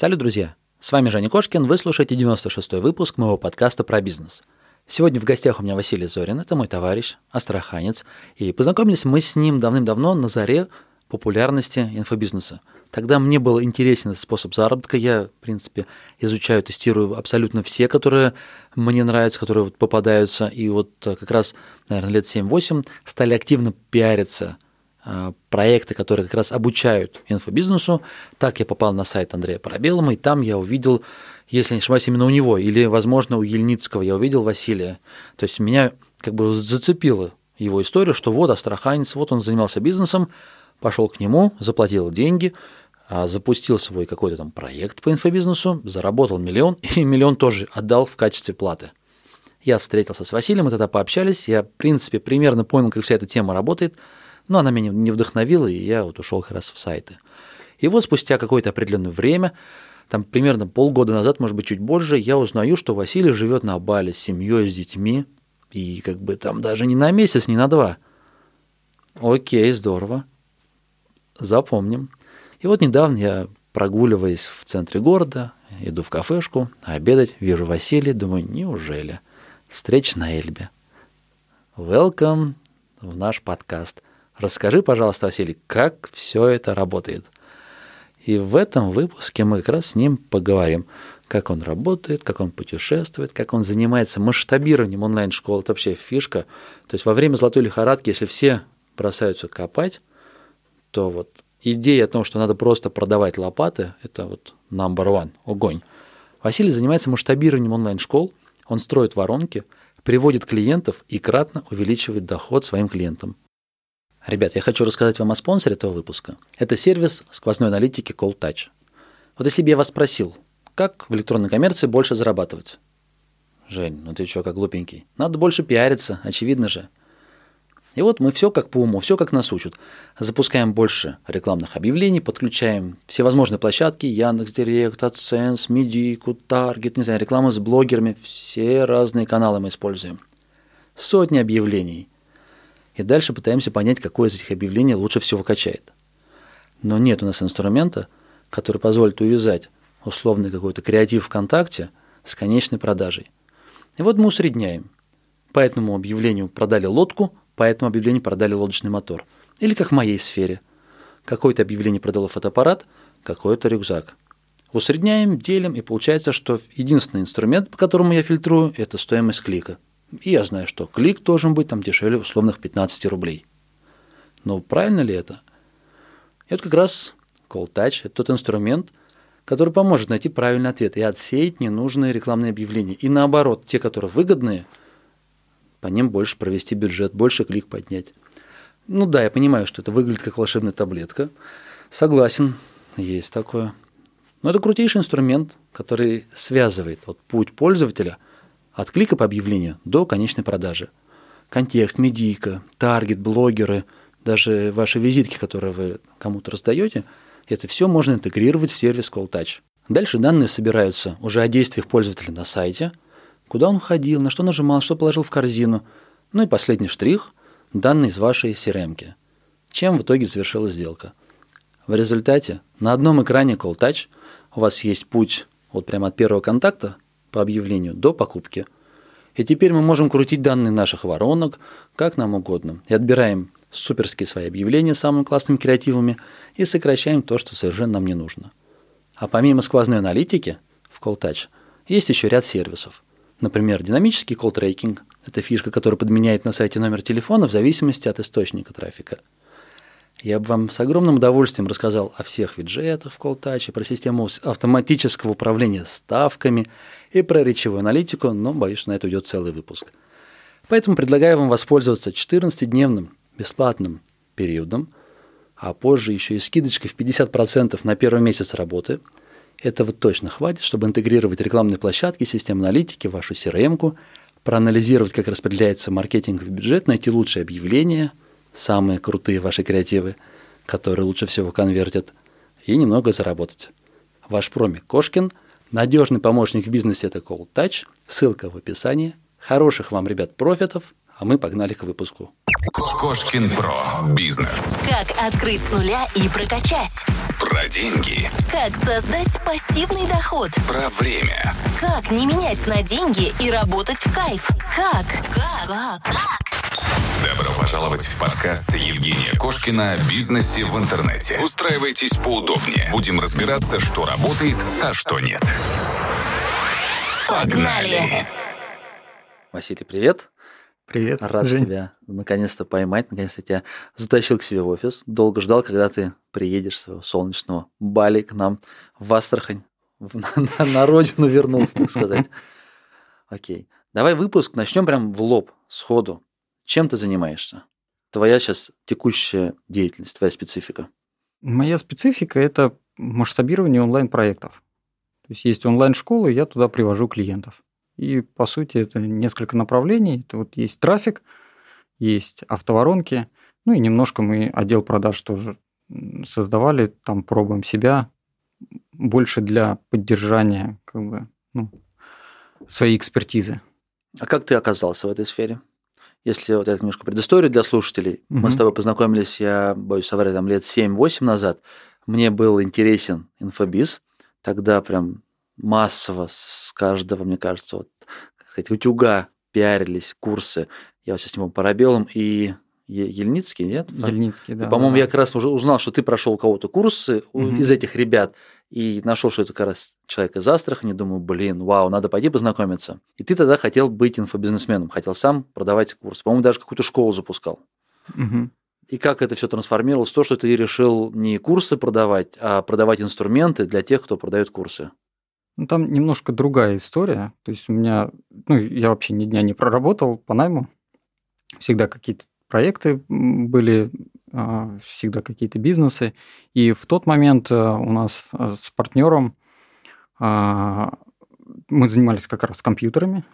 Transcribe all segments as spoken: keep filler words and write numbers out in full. Салют, друзья! С вами Женя Кошкин, вы слушаете девяносто шестой выпуск моего подкаста про бизнес. Сегодня в гостях у меня Василий Зорин, это мой товарищ, астраханец, и познакомились мы с ним давным-давно на заре популярности инфобизнеса. Тогда мне был интересен этот способ заработка, я, в принципе, изучаю, тестирую абсолютно все, которые мне нравятся, которые вот попадаются, и вот как раз, наверное, лет семь-восемь стали активно пиариться проекты, которые как раз обучают инфобизнесу. Так я попал на сайт Андрея Парабеллума, и там я увидел, если не ошибаюсь, именно у него, или, возможно, у Ельницкого я увидел Василия. То есть меня как бы зацепила его история, что вот астраханец, вот он занимался бизнесом, пошел к нему, заплатил деньги, запустил свой какой-то там проект по инфобизнесу, заработал миллион, и миллион тоже отдал в качестве платы. Я встретился с Василием, мы тогда пообщались, я, в принципе, примерно понял, как вся эта тема работает, но она меня не вдохновила, и я вот ушел как раз в сайты. И вот спустя какое-то определенное время, там примерно полгода назад, может быть, чуть больше, я узнаю, что Василий живет на Бали с семьей, с детьми, и как бы там даже не на месяц, не на два. Окей, здорово, запомним. И вот недавно я, прогуливаясь в центре города, иду в кафешку обедать, вижу Василия, думаю, неужели? Встреча на Эльбе. Welcome в наш подкаст. Расскажи, пожалуйста, Василий, как все это работает. И в этом выпуске мы как раз с ним поговорим, как он работает, как он путешествует, как он занимается масштабированием онлайн-школ. Это вообще фишка. То есть во время золотой лихорадки, если все бросаются копать, то вот идея о том, что надо просто продавать лопаты, это вот number one, огонь. Василий занимается масштабированием онлайн-школ, он строит воронки, приводит клиентов и кратно увеличивает доход своим клиентам. Ребят, я хочу рассказать вам о спонсоре этого выпуска. Это сервис сквозной аналитики Calltouch. Вот если бы я вас спросил, как в электронной коммерции больше зарабатывать? Жень, ну ты чё, как глупенький. Надо больше пиариться, очевидно же. И вот мы все как по уму, все как нас учат. Запускаем больше рекламных объявлений, подключаем всевозможные площадки, Яндекс.Директ, AdSense, Медику, Таргет, не знаю, рекламы с блогерами, все разные каналы мы используем. Сотни объявлений. И дальше пытаемся понять, какое из этих объявлений лучше всего качает. Но нет у нас инструмента, который позволит увязать условный какой-то креатив ВКонтакте с конечной продажей. И вот мы усредняем. По этому объявлению продали лодку, по этому объявлению продали лодочный мотор. Или как в моей сфере. Какое-то объявление продало фотоаппарат, какой-то рюкзак. Усредняем, делим, и получается, что единственный инструмент, по которому я фильтрую, это стоимость клика. И я знаю, что клик должен быть там дешевле условных пятнадцать рублей. Но правильно ли это? И вот как раз Calltouch – это тот инструмент, который поможет найти правильный ответ и отсеять ненужные рекламные объявления. И наоборот, те, которые выгодные, по ним больше провести бюджет, больше клик поднять. Ну да, я понимаю, что это выглядит как волшебная таблетка. Согласен, есть такое. Но это крутейший инструмент, который связывает вот путь пользователя от клика по объявлению до конечной продажи. Контекст, медийка, таргет, блогеры, даже ваши визитки, которые вы кому-то раздаете, это все можно интегрировать в сервис Calltouch. Дальше данные собираются уже о действиях пользователя на сайте, куда он ходил, на что нажимал, что положил в корзину. Ну и последний штрих – данные из вашей си эр эм-ки. Чем в итоге завершилась сделка? В результате на одном экране Calltouch у вас есть путь вот прямо от первого контакта по объявлению до покупки. И теперь мы можем крутить данные наших воронок как нам угодно. И отбираем суперские свои объявления с самыми классными креативами и сокращаем то, что совершенно нам не нужно. А помимо сквозной аналитики в Calltouch есть еще ряд сервисов. Например, динамический колл-трекинг – это фишка, которая подменяет на сайте номер телефона в зависимости от источника трафика. Я бы вам с огромным удовольствием рассказал о всех виджетах в Calltouch, про систему автоматического управления ставками и про речевую аналитику, но боюсь, что на это уйдет целый выпуск. Поэтому предлагаю вам воспользоваться четырнадцатидневным бесплатным периодом, а позже еще и скидочкой в пятьдесят процентов на первый месяц работы. Этого точно хватит, чтобы интегрировать рекламные площадки, систему аналитики, вашу си эр эм-ку, проанализировать, как распределяется маркетинговый бюджет, найти лучшие объявления, самые крутые ваши креативы, которые лучше всего конвертят, и немного заработать. Ваш промик Кошкин, надежный помощник в бизнесе – это Calltouch, ссылка в описании. Хороших вам, ребят, профитов, а мы погнали к выпуску. Кошкин про бизнес. Как открыть с нуля и прокачать. Про деньги. Как создать пассивный доход. Про время. Как не менять на деньги и работать в кайф. Как? Как? Как? Добро пожаловать в подкаст Евгения Кошкина о бизнесе в интернете. Устраивайтесь поудобнее. Будем разбираться, что работает, а что нет. Погнали! Василий, привет. Привет, Жень. Рад тебя наконец-то поймать. Наконец-то тебя затащил к себе в офис. Долго ждал, когда ты приедешь с своего солнечного Бали к нам в Астрахань. На, на родину вернулся, так сказать. Окей. Давай выпуск начнем прям в лоб, сходу. Чем ты занимаешься? Твоя сейчас текущая деятельность, твоя специфика? Моя специфика – это масштабирование онлайн-проектов. То есть есть онлайн-школы, я туда привожу клиентов. И, по сути, это несколько направлений. Это вот есть трафик, есть автоворонки, ну и немножко мы отдел продаж тоже создавали, там пробуем себя больше для поддержания как бы, ну, своей экспертизы. А как ты оказался в этой сфере? Если вот это немножко предыстория для слушателей. Угу. Мы с тобой познакомились, я боюсь соврать, там лет семь-восемь назад. Мне был интересен инфобиз. Тогда прям массово с каждого, мне кажется, вот, как сказать, утюга пиарились курсы. Я вот сейчас с ним Парабеллум и Ельницкий, нет? Ельницкий, да. И, по-моему, да. Я как раз уже узнал, что ты прошел у кого-то курсы угу. из этих ребят и нашел, что это как раз человек из Астрахани. Думаю, блин, вау, надо пойти познакомиться. И ты тогда хотел быть инфобизнесменом, хотел сам продавать курсы. По-моему, даже какую-то школу запускал. Угу. И как это все трансформировалось в то, что ты решил не курсы продавать, а продавать инструменты для тех, кто продает курсы? Ну, там немножко другая история. То есть у меня, ну, я вообще ни дня не проработал по найму. Всегда какие-то проекты были, всегда какие-то бизнесы. И в тот момент у нас с партнером мы занимались как раз компьютерами,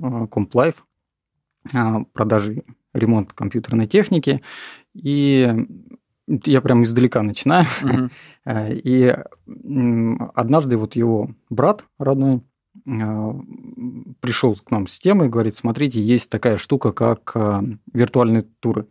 комплайф, продажи, ремонт компьютерной техники. И я прямо издалека начинаю. Uh-huh. И однажды вот его брат родной пришел к нам с темой, говорит, смотрите, есть такая штука, как виртуальные туры.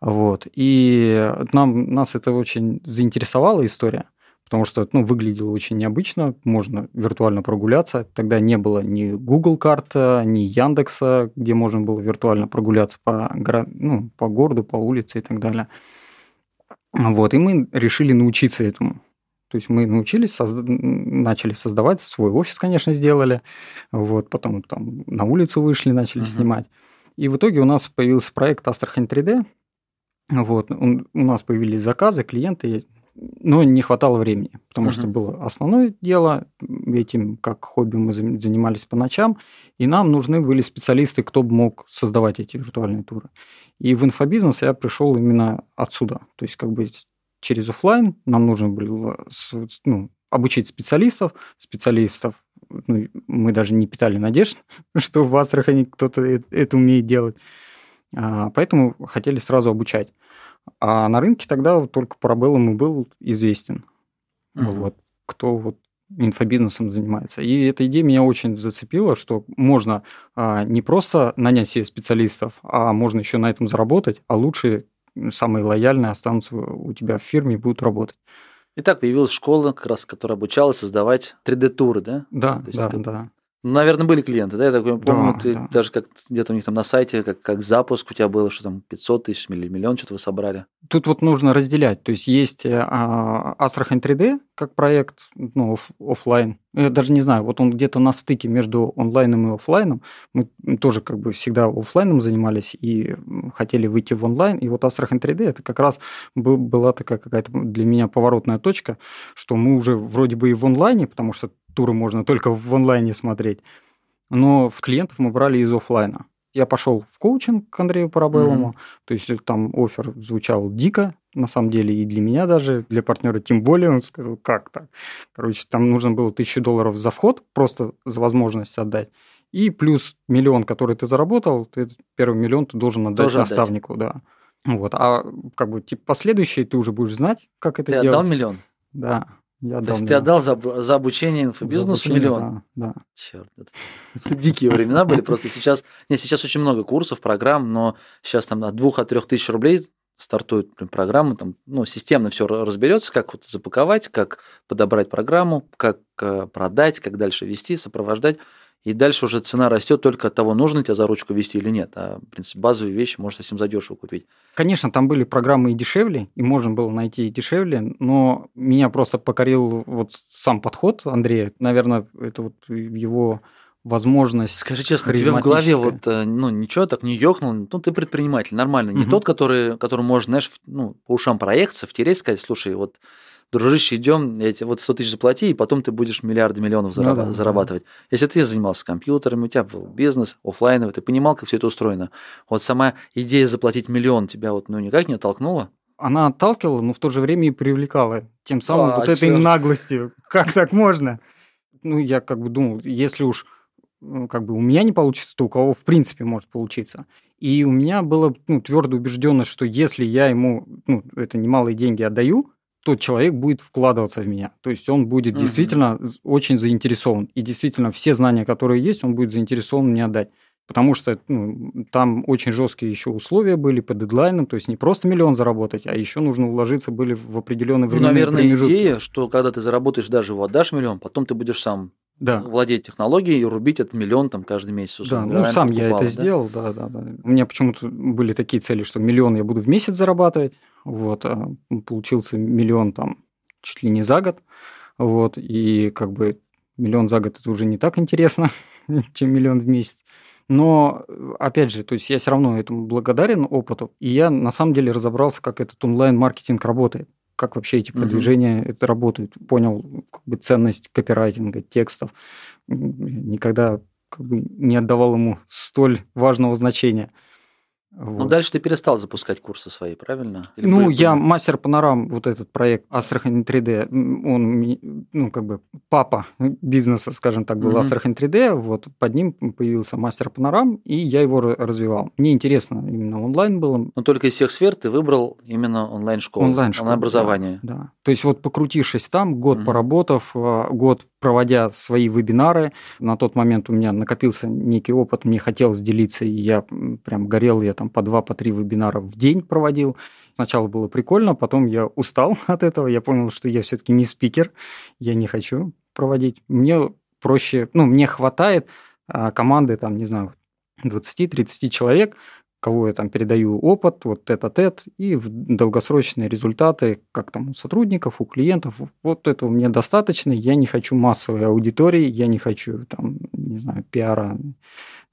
Вот. И нам, нас это очень заинтересовала история, потому что ну, выглядело очень необычно, можно виртуально прогуляться. Тогда не было ни Google карт, ни Яндекса, где можно было виртуально прогуляться по, ну, по городу, по улице и так далее. Вот. И мы решили научиться этому. То есть мы научились, созда... начали создавать, свой офис, конечно, сделали, вот, потом там, на улицу вышли, начали uh-huh. снимать. И в итоге у нас появился проект Астрахань три дэ, вот, он, у нас появились заказы, клиенты, но не хватало времени, потому uh-huh. что было основное дело, этим как хобби мы занимались по ночам, и нам нужны были специалисты, кто бы мог создавать эти виртуальные туры. И в инфобизнес я пришел именно отсюда, то есть как бы... через офлайн нам нужно было ну, обучить специалистов. Специалистов ну, мы даже не питали надежд, что в Астрахани кто-то это умеет делать. Поэтому хотели сразу обучать. А на рынке тогда только Парабеллум и был известен, uh-huh. вот, кто вот инфобизнесом занимается. И эта идея меня очень зацепила, что можно не просто нанять себе специалистов, а можно еще на этом заработать, а лучше... самые лояльные останутся у тебя в фирме и будут работать. Итак, появилась школа, как раз, которая обучалась создавать три дэ-туры, да? Да, то есть, да, как... да. Наверное, были клиенты, да? Я так помню, да, ты да. даже как где-то у них там на сайте, как, как запуск у тебя было, что там пятьсот тысяч или миллион, что-то вы собрали. Тут вот нужно разделять. То есть, есть Астрахань три дэ как проект, ну, оф- офлайн. Я даже не знаю, вот он где-то на стыке между онлайном и офлайном. Мы тоже как бы всегда офлайном занимались и хотели выйти в онлайн. И вот Астрахань три дэ это как раз была такая какая-то для меня поворотная точка, что мы уже вроде бы и в онлайне, потому что туры можно только в онлайне смотреть. Но в клиентов мы брали из офлайна. Я пошел в коучинг к Андрею Парабеллуму. Mm-hmm. То есть там оффер звучал дико, на самом деле, и для меня даже, для партнера тем более. Он сказал, как так? Короче, там нужно было тысячу долларов за вход, просто за возможность отдать. И плюс миллион, который ты заработал, ты первый миллион ты должен отдать Тоже наставнику. Отдать. Да. Вот. А как бы типа, последующие ты уже будешь знать, как это ты делать. Ты отдал миллион? Да. Я То дам, есть да. ты отдал за, за обучение инфобизнесу за обучение, миллион? Да, да. Черт, это дикие времена были. Просто сейчас... Нет, сейчас очень много курсов, программ, но сейчас там от двух до трех тысяч рублей стартует программа, там, ну, системно все разберется, как вот запаковать, как подобрать программу, как продать, как дальше вести, сопровождать. И дальше уже цена растет только от того, нужно тебя за ручку вести или нет. А, в принципе, базовые вещи можно совсем задешево купить. Конечно, там были программы и дешевле, и можно было найти и дешевле, но меня просто покорил вот сам подход Андрея. Наверное, это вот его возможность. Скажи честно, тебе в голове вот, ну, ничего так не ёкнул, ну, ты предприниматель, нормально. Не угу. тот, который, который может, знаешь, ну, по ушам проехаться, втереть, сказать, слушай, вот, дружище, идем, я тебе вот сто тысяч заплати, и потом ты будешь миллиарды миллионов зараб- ну, да, зарабатывать. Да. Если ты занимался компьютерами, у тебя был бизнес офлайновый, ты понимал, как все это устроено. Вот сама идея заплатить миллион тебя вот, ну, никак не оттолкнула? Она отталкивала, но в то же время и привлекала. Тем самым а, вот черт. этой наглостью. Как так можно? Ну, я как бы думал, если уж как бы у меня не получится, то у кого в принципе может получиться. И у меня была, ну, твердая убежденность, что если я ему, ну, это немалые деньги отдаю, то человек будет вкладываться в меня. То есть он будет uh-huh. действительно очень заинтересован. И действительно все знания, которые есть, он будет заинтересован мне отдать. Потому что, ну, там очень жесткие еще условия были по дедлайнам. То есть не просто миллион заработать, а еще нужно уложиться были в определенные временные промежутки. Ну, наверное, идея, что когда ты заработаешь, даже его отдашь миллион, потом ты будешь сам да. владеть технологией и рубить этот миллион там каждый месяц. Да, ну, сам покупал, я это да? сделал. Да, да, да. У меня почему-то были такие цели, что миллион я буду в месяц зарабатывать. Вот, а получился миллион там чуть ли не за год. Вот, и как бы миллион за год это уже не так интересно, чем миллион в месяц. Но, опять же, то есть я все равно этому благодарен, опыту. И я на самом деле разобрался, как этот онлайн-маркетинг работает, как вообще эти продвижения uh-huh. это работают. Понял как бы ценность копирайтинга, текстов. Никогда как бы не отдавал ему столь важного значения. Вот. Ну, дальше ты перестал запускать курсы свои, правильно? Или ну, были... я мастер панорам, вот этот проект Астрахань три дэ, он, ну, как бы папа бизнеса, скажем так, был uh-huh. Астрахань три дэ, вот под ним появился мастер панорам, и я его развивал. Мне интересно именно онлайн было. Но только из всех сфер ты выбрал именно онлайн-школу, онлайн-школу, онлайн-образование. Да, да. То есть вот покрутившись там, год uh-huh. поработав, год проводя свои вебинары, на тот момент у меня накопился некий опыт, мне хотелось делиться, и я прям горел, я там по два, по три вебинара в день проводил. Сначала было прикольно, потом я устал от этого, я понял, что я все-таки не спикер, я не хочу проводить. Мне проще, ну, мне хватает команды, там, не знаю, двадцать-тридцать человек, кого я там передаю опыт, вот тет-а-тет, и долгосрочные результаты, как там у сотрудников, у клиентов, вот этого мне достаточно, я не хочу массовой аудитории, я не хочу там, не знаю, пиара,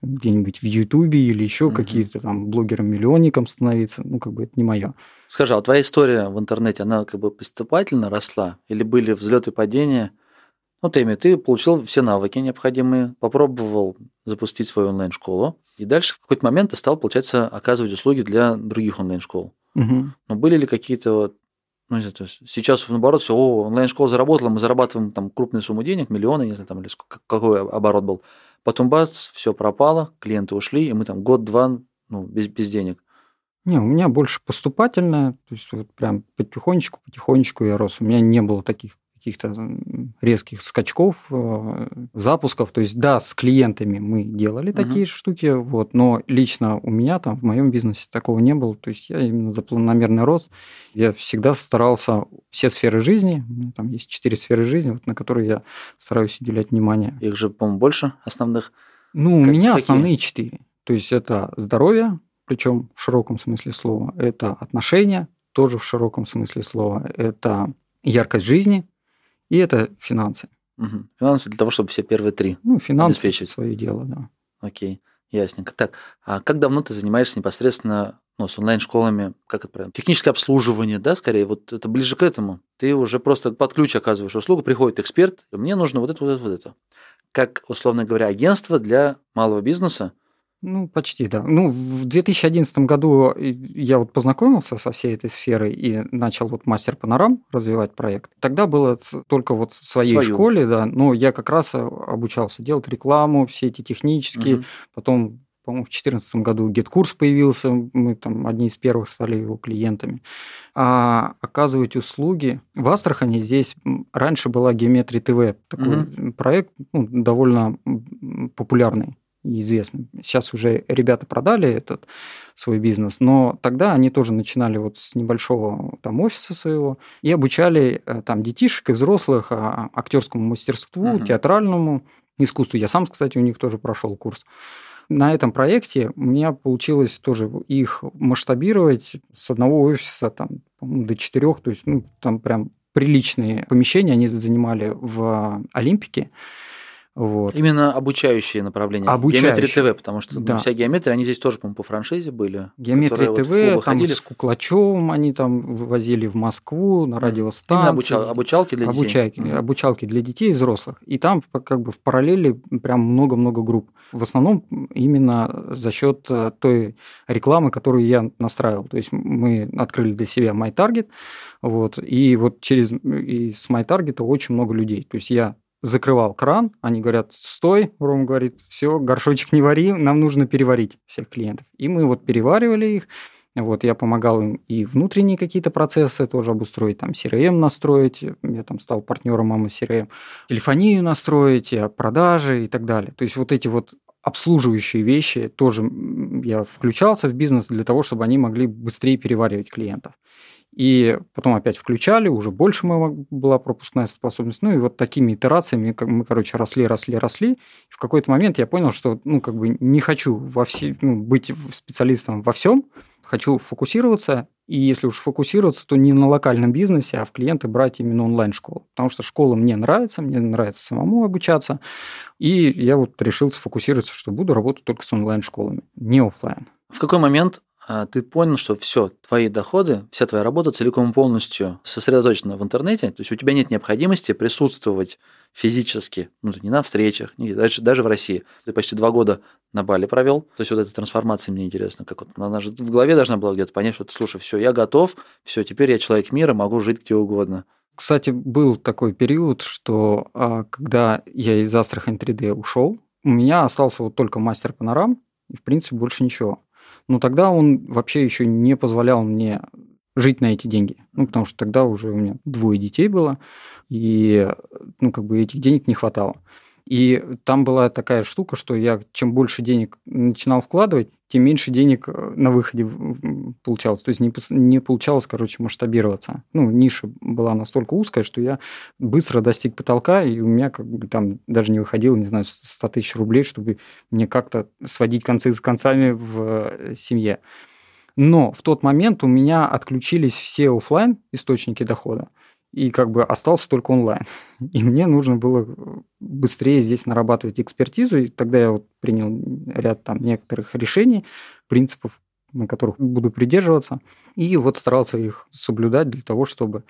где-нибудь в Ютубе или еще uh-huh. какие-то там блогером-миллионником становиться, ну, как бы это не мое. Скажи, а твоя история в интернете, она как бы поступательно росла? Или были взлеты и падения? Ну, ты, ты получил все навыки необходимые, попробовал запустить свою онлайн-школу, и дальше в какой-то момент ты стал, получается, оказывать услуги для других онлайн-школ. Uh-huh. Но были ли какие-то вот, ну, не знаю, то есть сейчас, наоборот, все, о, онлайн-школа заработала, мы зарабатываем там крупную сумму денег, миллионы, не знаю, там, или сколько, какой оборот был. Потом бац, все пропало, клиенты ушли, и мы там год-два, ну, без, без денег. Не, у меня больше поступательное, то есть вот прям потихонечку, потихонечку я рос. У меня не было таких каких-то резких скачков, запусков. То есть да, с клиентами мы делали uh-huh. такие штуки, вот, но лично у меня там в моем бизнесе такого не было. То есть я именно за планомерный рост. Я всегда старался все сферы жизни, у меня там есть четыре сферы жизни, вот, на которые я стараюсь уделять внимание. Их же, по-моему, больше основных? Ну, как, у меня какие? Основные четыре. То есть это здоровье, причем в широком смысле слова, это отношения, тоже в широком смысле слова, это яркость жизни, и это финансы. Угу. Финансы для того, чтобы все первые три. Ну, финансы обеспечить свое дело, да. Окей, ясненько. Так, а как давно ты занимаешься непосредственно, ну, с онлайн-школами, как это правильно? Техническое обслуживание, да, скорее, вот это ближе к этому. Ты уже просто под ключ оказываешь услугу, приходит эксперт, мне нужно вот это, вот это, вот это. Как, условно говоря, агентство для малого бизнеса. Ну, почти, да. Ну, в две тысячи одиннадцатом году я вот познакомился со всей этой сферой и начал вот мастер панорам развивать проект. Тогда было только вот в своей Свою. школе, да, но я как раз обучался делать рекламу, все эти технические, угу. потом, по-моему, в две тысячи четырнадцатом году Get-курс появился, мы там одни из первых стали его клиентами. А оказывать услуги в Астрахани здесь раньше была Геометрия ТВ, такой угу. проект, ну, довольно популярный. и известны. Сейчас уже ребята продали этот свой бизнес, но тогда они тоже начинали вот с небольшого там офиса своего и обучали там детишек и взрослых актерскому мастерству, uh-huh. театральному искусству. Я сам, кстати, у них тоже прошел курс. На этом проекте у меня получилось тоже их масштабировать с одного офиса там, до четырех, то есть ну, там прям приличные помещения они занимали в Олимпике. Вот. Именно обучающие направления. Обучающие. Геометрия ТВ, потому что да. ну, вся геометрия, они здесь тоже, по-моему, по франшизе были. Геометрия ТВ, вот там ходили. С Куклачёвым они там вывозили в Москву, на радиостанции. Обучал, обучалки для обучай, детей. Mm-hmm. Обучалки для детей и взрослых. И там как бы в параллели прям много-много групп. В основном именно за счет той рекламы, которую я настраивал. То есть мы открыли для себя MyTarget, вот, и вот через и с MyTarget очень много людей. То есть я закрывал кран, они говорят, стой, Рома говорит, все, горшочек не вари, нам нужно переварить всех клиентов. И мы вот переваривали их, вот я помогал им и внутренние какие-то процессы тоже обустроить, там си ар эм настроить, я там стал партнером мамы си ар эм, телефонию настроить, продажи и так далее. То есть вот эти вот обслуживающие вещи тоже я включался в бизнес для того, чтобы они могли быстрее переваривать клиентов. И потом опять включали, уже больше была пропускная способность. Ну и вот такими итерациями мы, короче, росли, росли, росли. В какой-то момент я понял, что, ну, как бы не хочу во все, ну, быть специалистом во всем, хочу фокусироваться. И если уж фокусироваться, то не на локальном бизнесе, а в клиенты брать именно онлайн-школу. Потому что школа мне нравится, мне нравится самому обучаться. И я вот решил сфокусироваться, что буду работать только с онлайн-школами, не офлайн. В какой момент ты понял, что все твои доходы, вся твоя работа целиком и полностью сосредоточена в интернете, то есть у тебя нет необходимости присутствовать физически, ну, не на встречах, не, даже, даже в России. Ты почти два года на Бали провел, то есть вот эта трансформация мне интересна, как вот, она же в голове должна была где-то понять, что слушай, все, я готов, все, теперь я человек мира, могу жить где угодно. Кстати, был такой период, что когда я из Астрахань три дэ ушел, у меня остался вот только мастер панорам и, в принципе, больше ничего. Но тогда он вообще еще не позволял мне жить на эти деньги. Ну, потому что тогда уже у меня двое детей было, и ну, как бы этих денег не хватало. И там была такая штука, что я чем больше денег начинал вкладывать, тем меньше денег на выходе получалось. То есть не, не получалось, короче, масштабироваться. Ну, ниша была настолько узкая, что я быстро достиг потолка, и у меня как бы там даже не выходило, не знаю, сто тысяч рублей, чтобы мне как-то сводить концы с концами в семье. Но в тот момент у меня отключились все офлайн источники дохода. И как бы остался только онлайн. И мне нужно было быстрее здесь нарабатывать экспертизу. И тогда я вот принял ряд там некоторых решений, принципов, на которых буду придерживаться. И вот старался их соблюдать для того, чтобы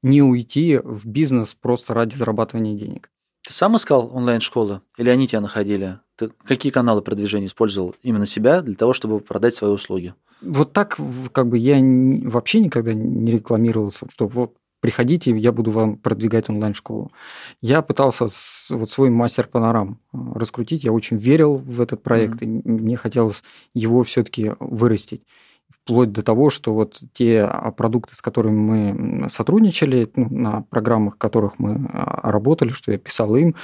не уйти в бизнес просто ради зарабатывания денег. Ты сам искал онлайн-школы? Или они тебя находили? Ты какие каналы продвижения использовал именно себя для того, чтобы продать свои услуги? Вот так как бы я вообще никогда не рекламировался, что вот приходите, я буду вам продвигать онлайн-школу. Я пытался с, вот свой мастер панорам раскрутить, я очень верил в этот проект, mm-hmm. и мне хотелось его все-таки вырастить. Вплоть до того, что вот те продукты, с которыми мы сотрудничали, ну, на программах, которых мы работали, что я писал им,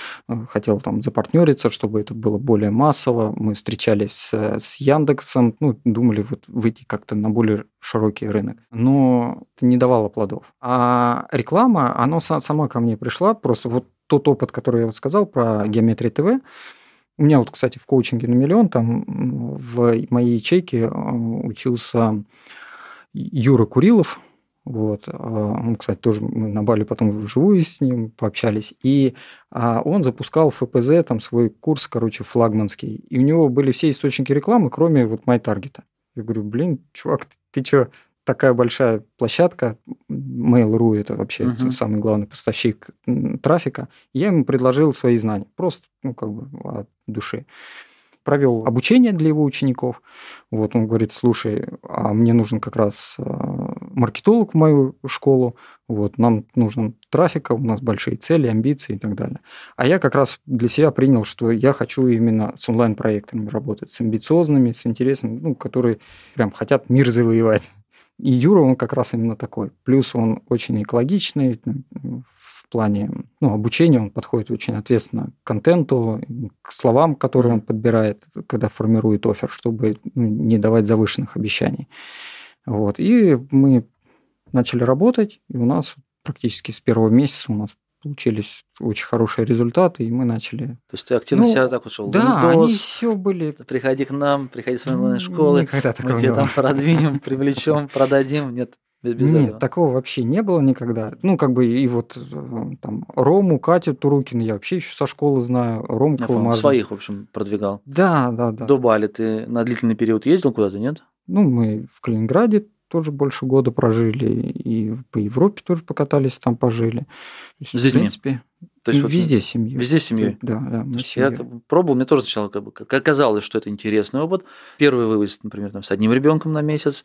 хотел там запартнериться, чтобы это было более массово. Мы встречались с, с Яндексом, ну, думали вот выйти как-то на более широкий рынок. Но это не давало плодов. А реклама, она сама ко мне пришла. Просто вот тот опыт, который я вот сказал про Геометрию ТВ, у меня вот, кстати, в коучинге на миллион, там в моей ячейке учился Юра Курилов. Вот. Он, кстати, тоже мы на Бали потом вживую с ним пообщались. И он запускал эф пэ зэ, там свой курс, короче, флагманский. И у него были все источники рекламы, кроме вот MyTarget. Я говорю, блин, чувак, ты, ты что, такая большая площадка, Mail.ru, это вообще uh-huh. самый главный поставщик трафика. Я ему предложил свои знания, просто, ну, как бы от души. Провел обучение для его учеников. Вот он говорит, слушай, а мне нужен как раз маркетолог в мою школу, вот, нам нужен трафик, у нас большие цели, амбиции и так далее. А я как раз для себя принял, что я хочу именно с онлайн-проектами работать, с амбициозными, с интересными, ну, которые прям хотят мир завоевать. И Юра, он как раз именно такой. Плюс он очень экологичный в плане, ну, обучения, он подходит очень ответственно к контенту, к словам, которые он подбирает, когда формирует оффер, чтобы не давать завышенных обещаний. Вот. И мы начали работать, и у нас практически с первого месяца у нас получились очень хорошие результаты, и мы начали... То есть ты активно, ну, себя так ушел? Да, Windows, они все были... Приходи к нам, приходи в свои онлайн-школы, мы тебя там продвинем, привлечем, продадим, нет... Без, без Нет, этого. Такого вообще не было никогда. Ну, как бы, и вот там Рому, Катю Турукину я вообще еще со школы знаю. Рому Калмаза. Своих, в общем, продвигал. Да, да, да. До Бали ты на длительный период ездил куда-то, нет? Ну, мы в Калининграде тоже больше года прожили, и по Европе тоже покатались, там пожили. С детьми? В принципе, то есть, везде вот, семью. Везде семью? Да, да. Я как бы пробовал, мне тоже сначала как бы оказалось, что это интересный опыт. Первый вывоз, например, там, с одним ребенком на месяц,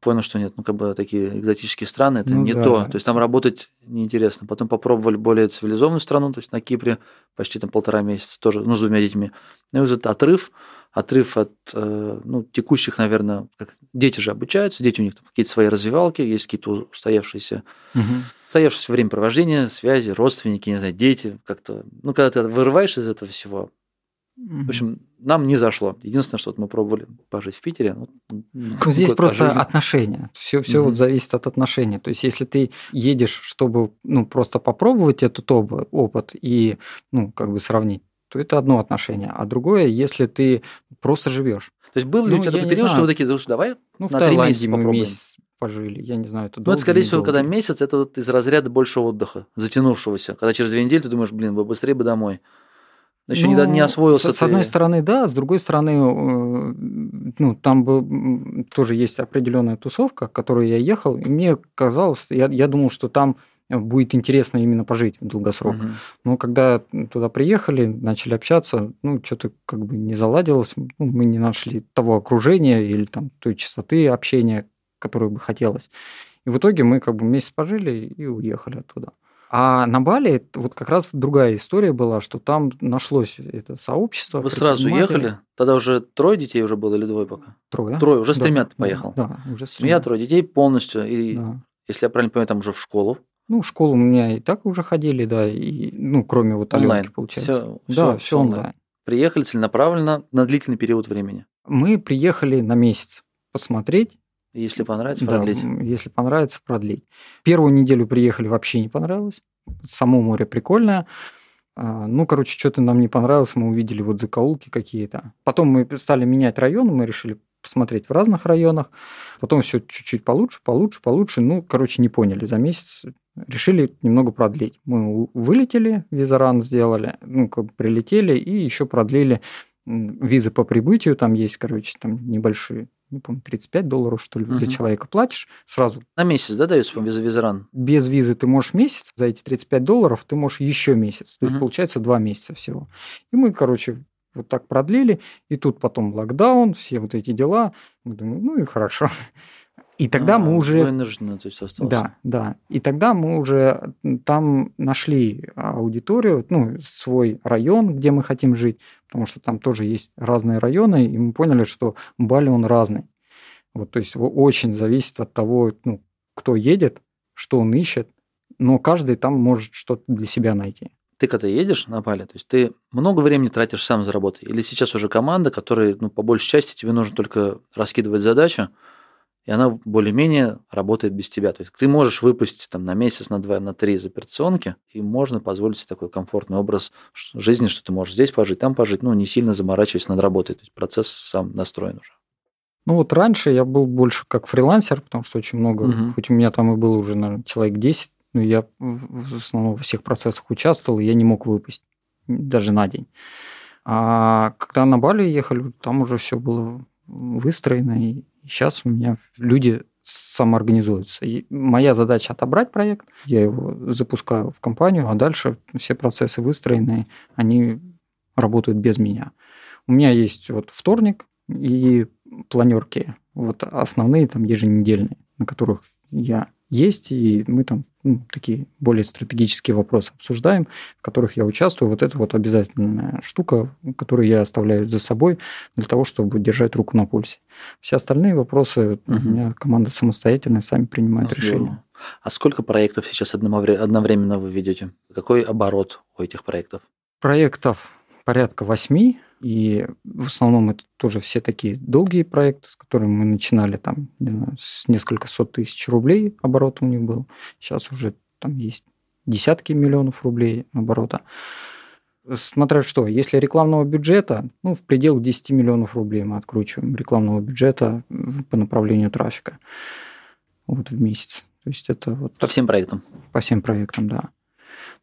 понял, что нет, ну, как бы такие экзотические страны, это ну, не да. то, то есть там работать неинтересно. Потом попробовали более цивилизованную страну, то есть на Кипре почти там полтора месяца тоже, ну, с двумя детьми. Ну, и вот этот отрыв, отрыв от, ну, текущих, наверное, как дети же обучаются, дети у них там какие-то свои развивалки, есть какие-то устоявшиеся, угу. устоявшиеся времяпровождения, связи, родственники, не знаю, дети, как-то, ну, когда ты вырываешься из этого всего, в общем, нам не зашло. Единственное, что мы пробовали пожить в Питере. Ну, ну, здесь просто пожили. Отношения. Все, все mm-hmm. вот зависит от отношений. То есть, если ты едешь, чтобы, ну, просто попробовать этот опыт и, ну, как бы сравнить, то это одно отношение. А другое, если ты просто живешь. То есть, был ли ну, у тебя такой период, что вы такие, ну, давай ну, на три месяца попробуем? Месяц пожили, я не знаю, это долго. Ну, это, скорее всего, когда месяц, это вот из разряда больше отдыха, затянувшегося. Когда через две недели ты думаешь, блин, быстрее бы домой. Еще ну, не освоился. С, с одной стороны, да, с другой стороны, ну, там был, тоже есть определенная тусовка, к которой я ехал, и мне казалось, я, я думал, что там будет интересно именно пожить в долгосрок. Uh-huh. Но когда туда приехали, начали общаться, ну, что-то как бы не заладилось, ну, мы не нашли того окружения или там той частоты общения, которую бы хотелось. И в итоге мы как бы месяц пожили и уехали оттуда. А на Бали вот как раз другая история была, что там нашлось это сообщество. Вы сразу ехали? Тогда уже трое детей уже было или двое пока? Трое. Трое, уже с да. тремя ты поехал. Да, да, уже с тремя. У меня трое детей полностью. И, да. если я правильно понимаю, там уже в школу. Ну, в школу у меня и так уже ходили, да, и, ну, кроме вот Аленки, получается. Все, да, все, все онлайн. онлайн. Приехали целенаправленно на длительный период времени? Мы приехали на месяц посмотреть. Если понравится, продлить. Да, если понравится, продлить. Первую неделю приехали, вообще не понравилось. Само море прикольное. Ну, короче, что-то нам не понравилось, мы увидели вот закоулки какие-то. Потом мы стали менять район, мы решили посмотреть в разных районах. Потом все чуть-чуть получше, получше, получше. Ну, короче, не поняли за месяц. Решили немного продлить. Мы вылетели, визаран сделали, ну, как бы прилетели и еще продлили визы по прибытию. Там есть, короче, там небольшие... не помню, тридцать пять долларов, что ли, угу. за человека платишь сразу. На месяц, да, дается по виза визаран? Без визы ты можешь месяц, за эти тридцать пять долларов ты можешь еще месяц. То угу. есть, получается, два месяца всего. И мы, короче, вот так продлили, и тут потом локдаун, все вот эти дела. Мы думаем, ну и хорошо. И тогда а, мы уже... вынужденно, то есть, осталось. Да, да. И тогда мы уже там нашли аудиторию, ну, свой район, где мы хотим жить, потому что там тоже есть разные районы, и мы поняли, что Бали, он разный. Вот, то есть, очень зависит от того, ну, кто едет, что он ищет, но каждый там может что-то для себя найти. Ты когда едешь на Бали, то есть ты много времени тратишь сам за работой? Или сейчас уже команда, которая, ну, по большей части тебе нужно только раскидывать задачу, и она более-менее работает без тебя. То есть ты можешь выпустить там, на месяц, на два, на три из операционки, и можно позволить себе такой комфортный образ жизни, что ты можешь здесь пожить, там пожить, ну, не сильно заморачиваясь над работой. То есть процесс сам настроен уже. Ну, вот раньше я был больше как фрилансер, потому что очень много, угу. хоть у меня там и было уже, наверное, человек десять, но я в основном во всех процессах участвовал, и я не мог выпустить даже на день. А когда на Бали ехали, там уже все было выстроено, и сейчас у меня люди самоорганизуются. И моя задача – отобрать проект, я его запускаю в компанию, а дальше все процессы выстроенные, они работают без меня. У меня есть вот вторник и планерки, вот основные там еженедельные, на которых я есть, и мы там, ну, такие более стратегические вопросы обсуждаем, в которых я участвую. Вот это вот обязательная штука, которую я оставляю за собой для того, чтобы держать руку на пульсе. Все остальные вопросы угу. у меня команда самостоятельная, сами принимает решения. А сколько проектов сейчас одновременно вы ведете? Какой оборот у этих проектов? Проектов порядка восьми, и в основном это тоже все такие долгие проекты, с которыми мы начинали там, не знаю, с несколько сот тысяч рублей оборот у них был. Сейчас уже там есть десятки миллионов рублей оборота. Смотря что, если рекламного бюджета, ну, в пределах десяти миллионов рублей мы откручиваем рекламного бюджета по направлению трафика вот в месяц. То есть это вот по всем проектам? По всем проектам, да.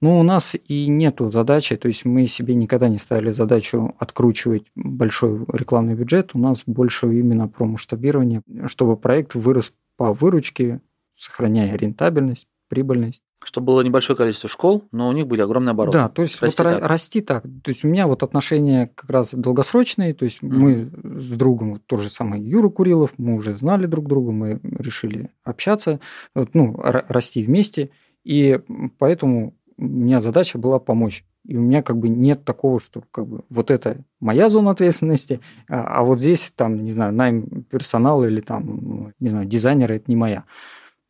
Ну, у нас и нету задачи, то есть мы себе никогда не ставили задачу откручивать большой рекламный бюджет, у нас больше именно про масштабирование, чтобы проект вырос по выручке, сохраняя рентабельность, прибыльность. Чтобы было небольшое количество школ, но у них были огромные обороты. Да, то есть расти, вот, так. расти так. То есть у меня вот отношения как раз долгосрочные, то есть mm-hmm. мы с другом, вот тот же самый Юра Курилов, мы уже знали друг друга, мы решили общаться, вот, ну, р- расти вместе, и поэтому у меня задача была помочь. И у меня как бы нет такого, что как бы вот это моя зона ответственности, а, а вот здесь там, не знаю, найм персонала или там, не знаю, дизайнера, это не моя.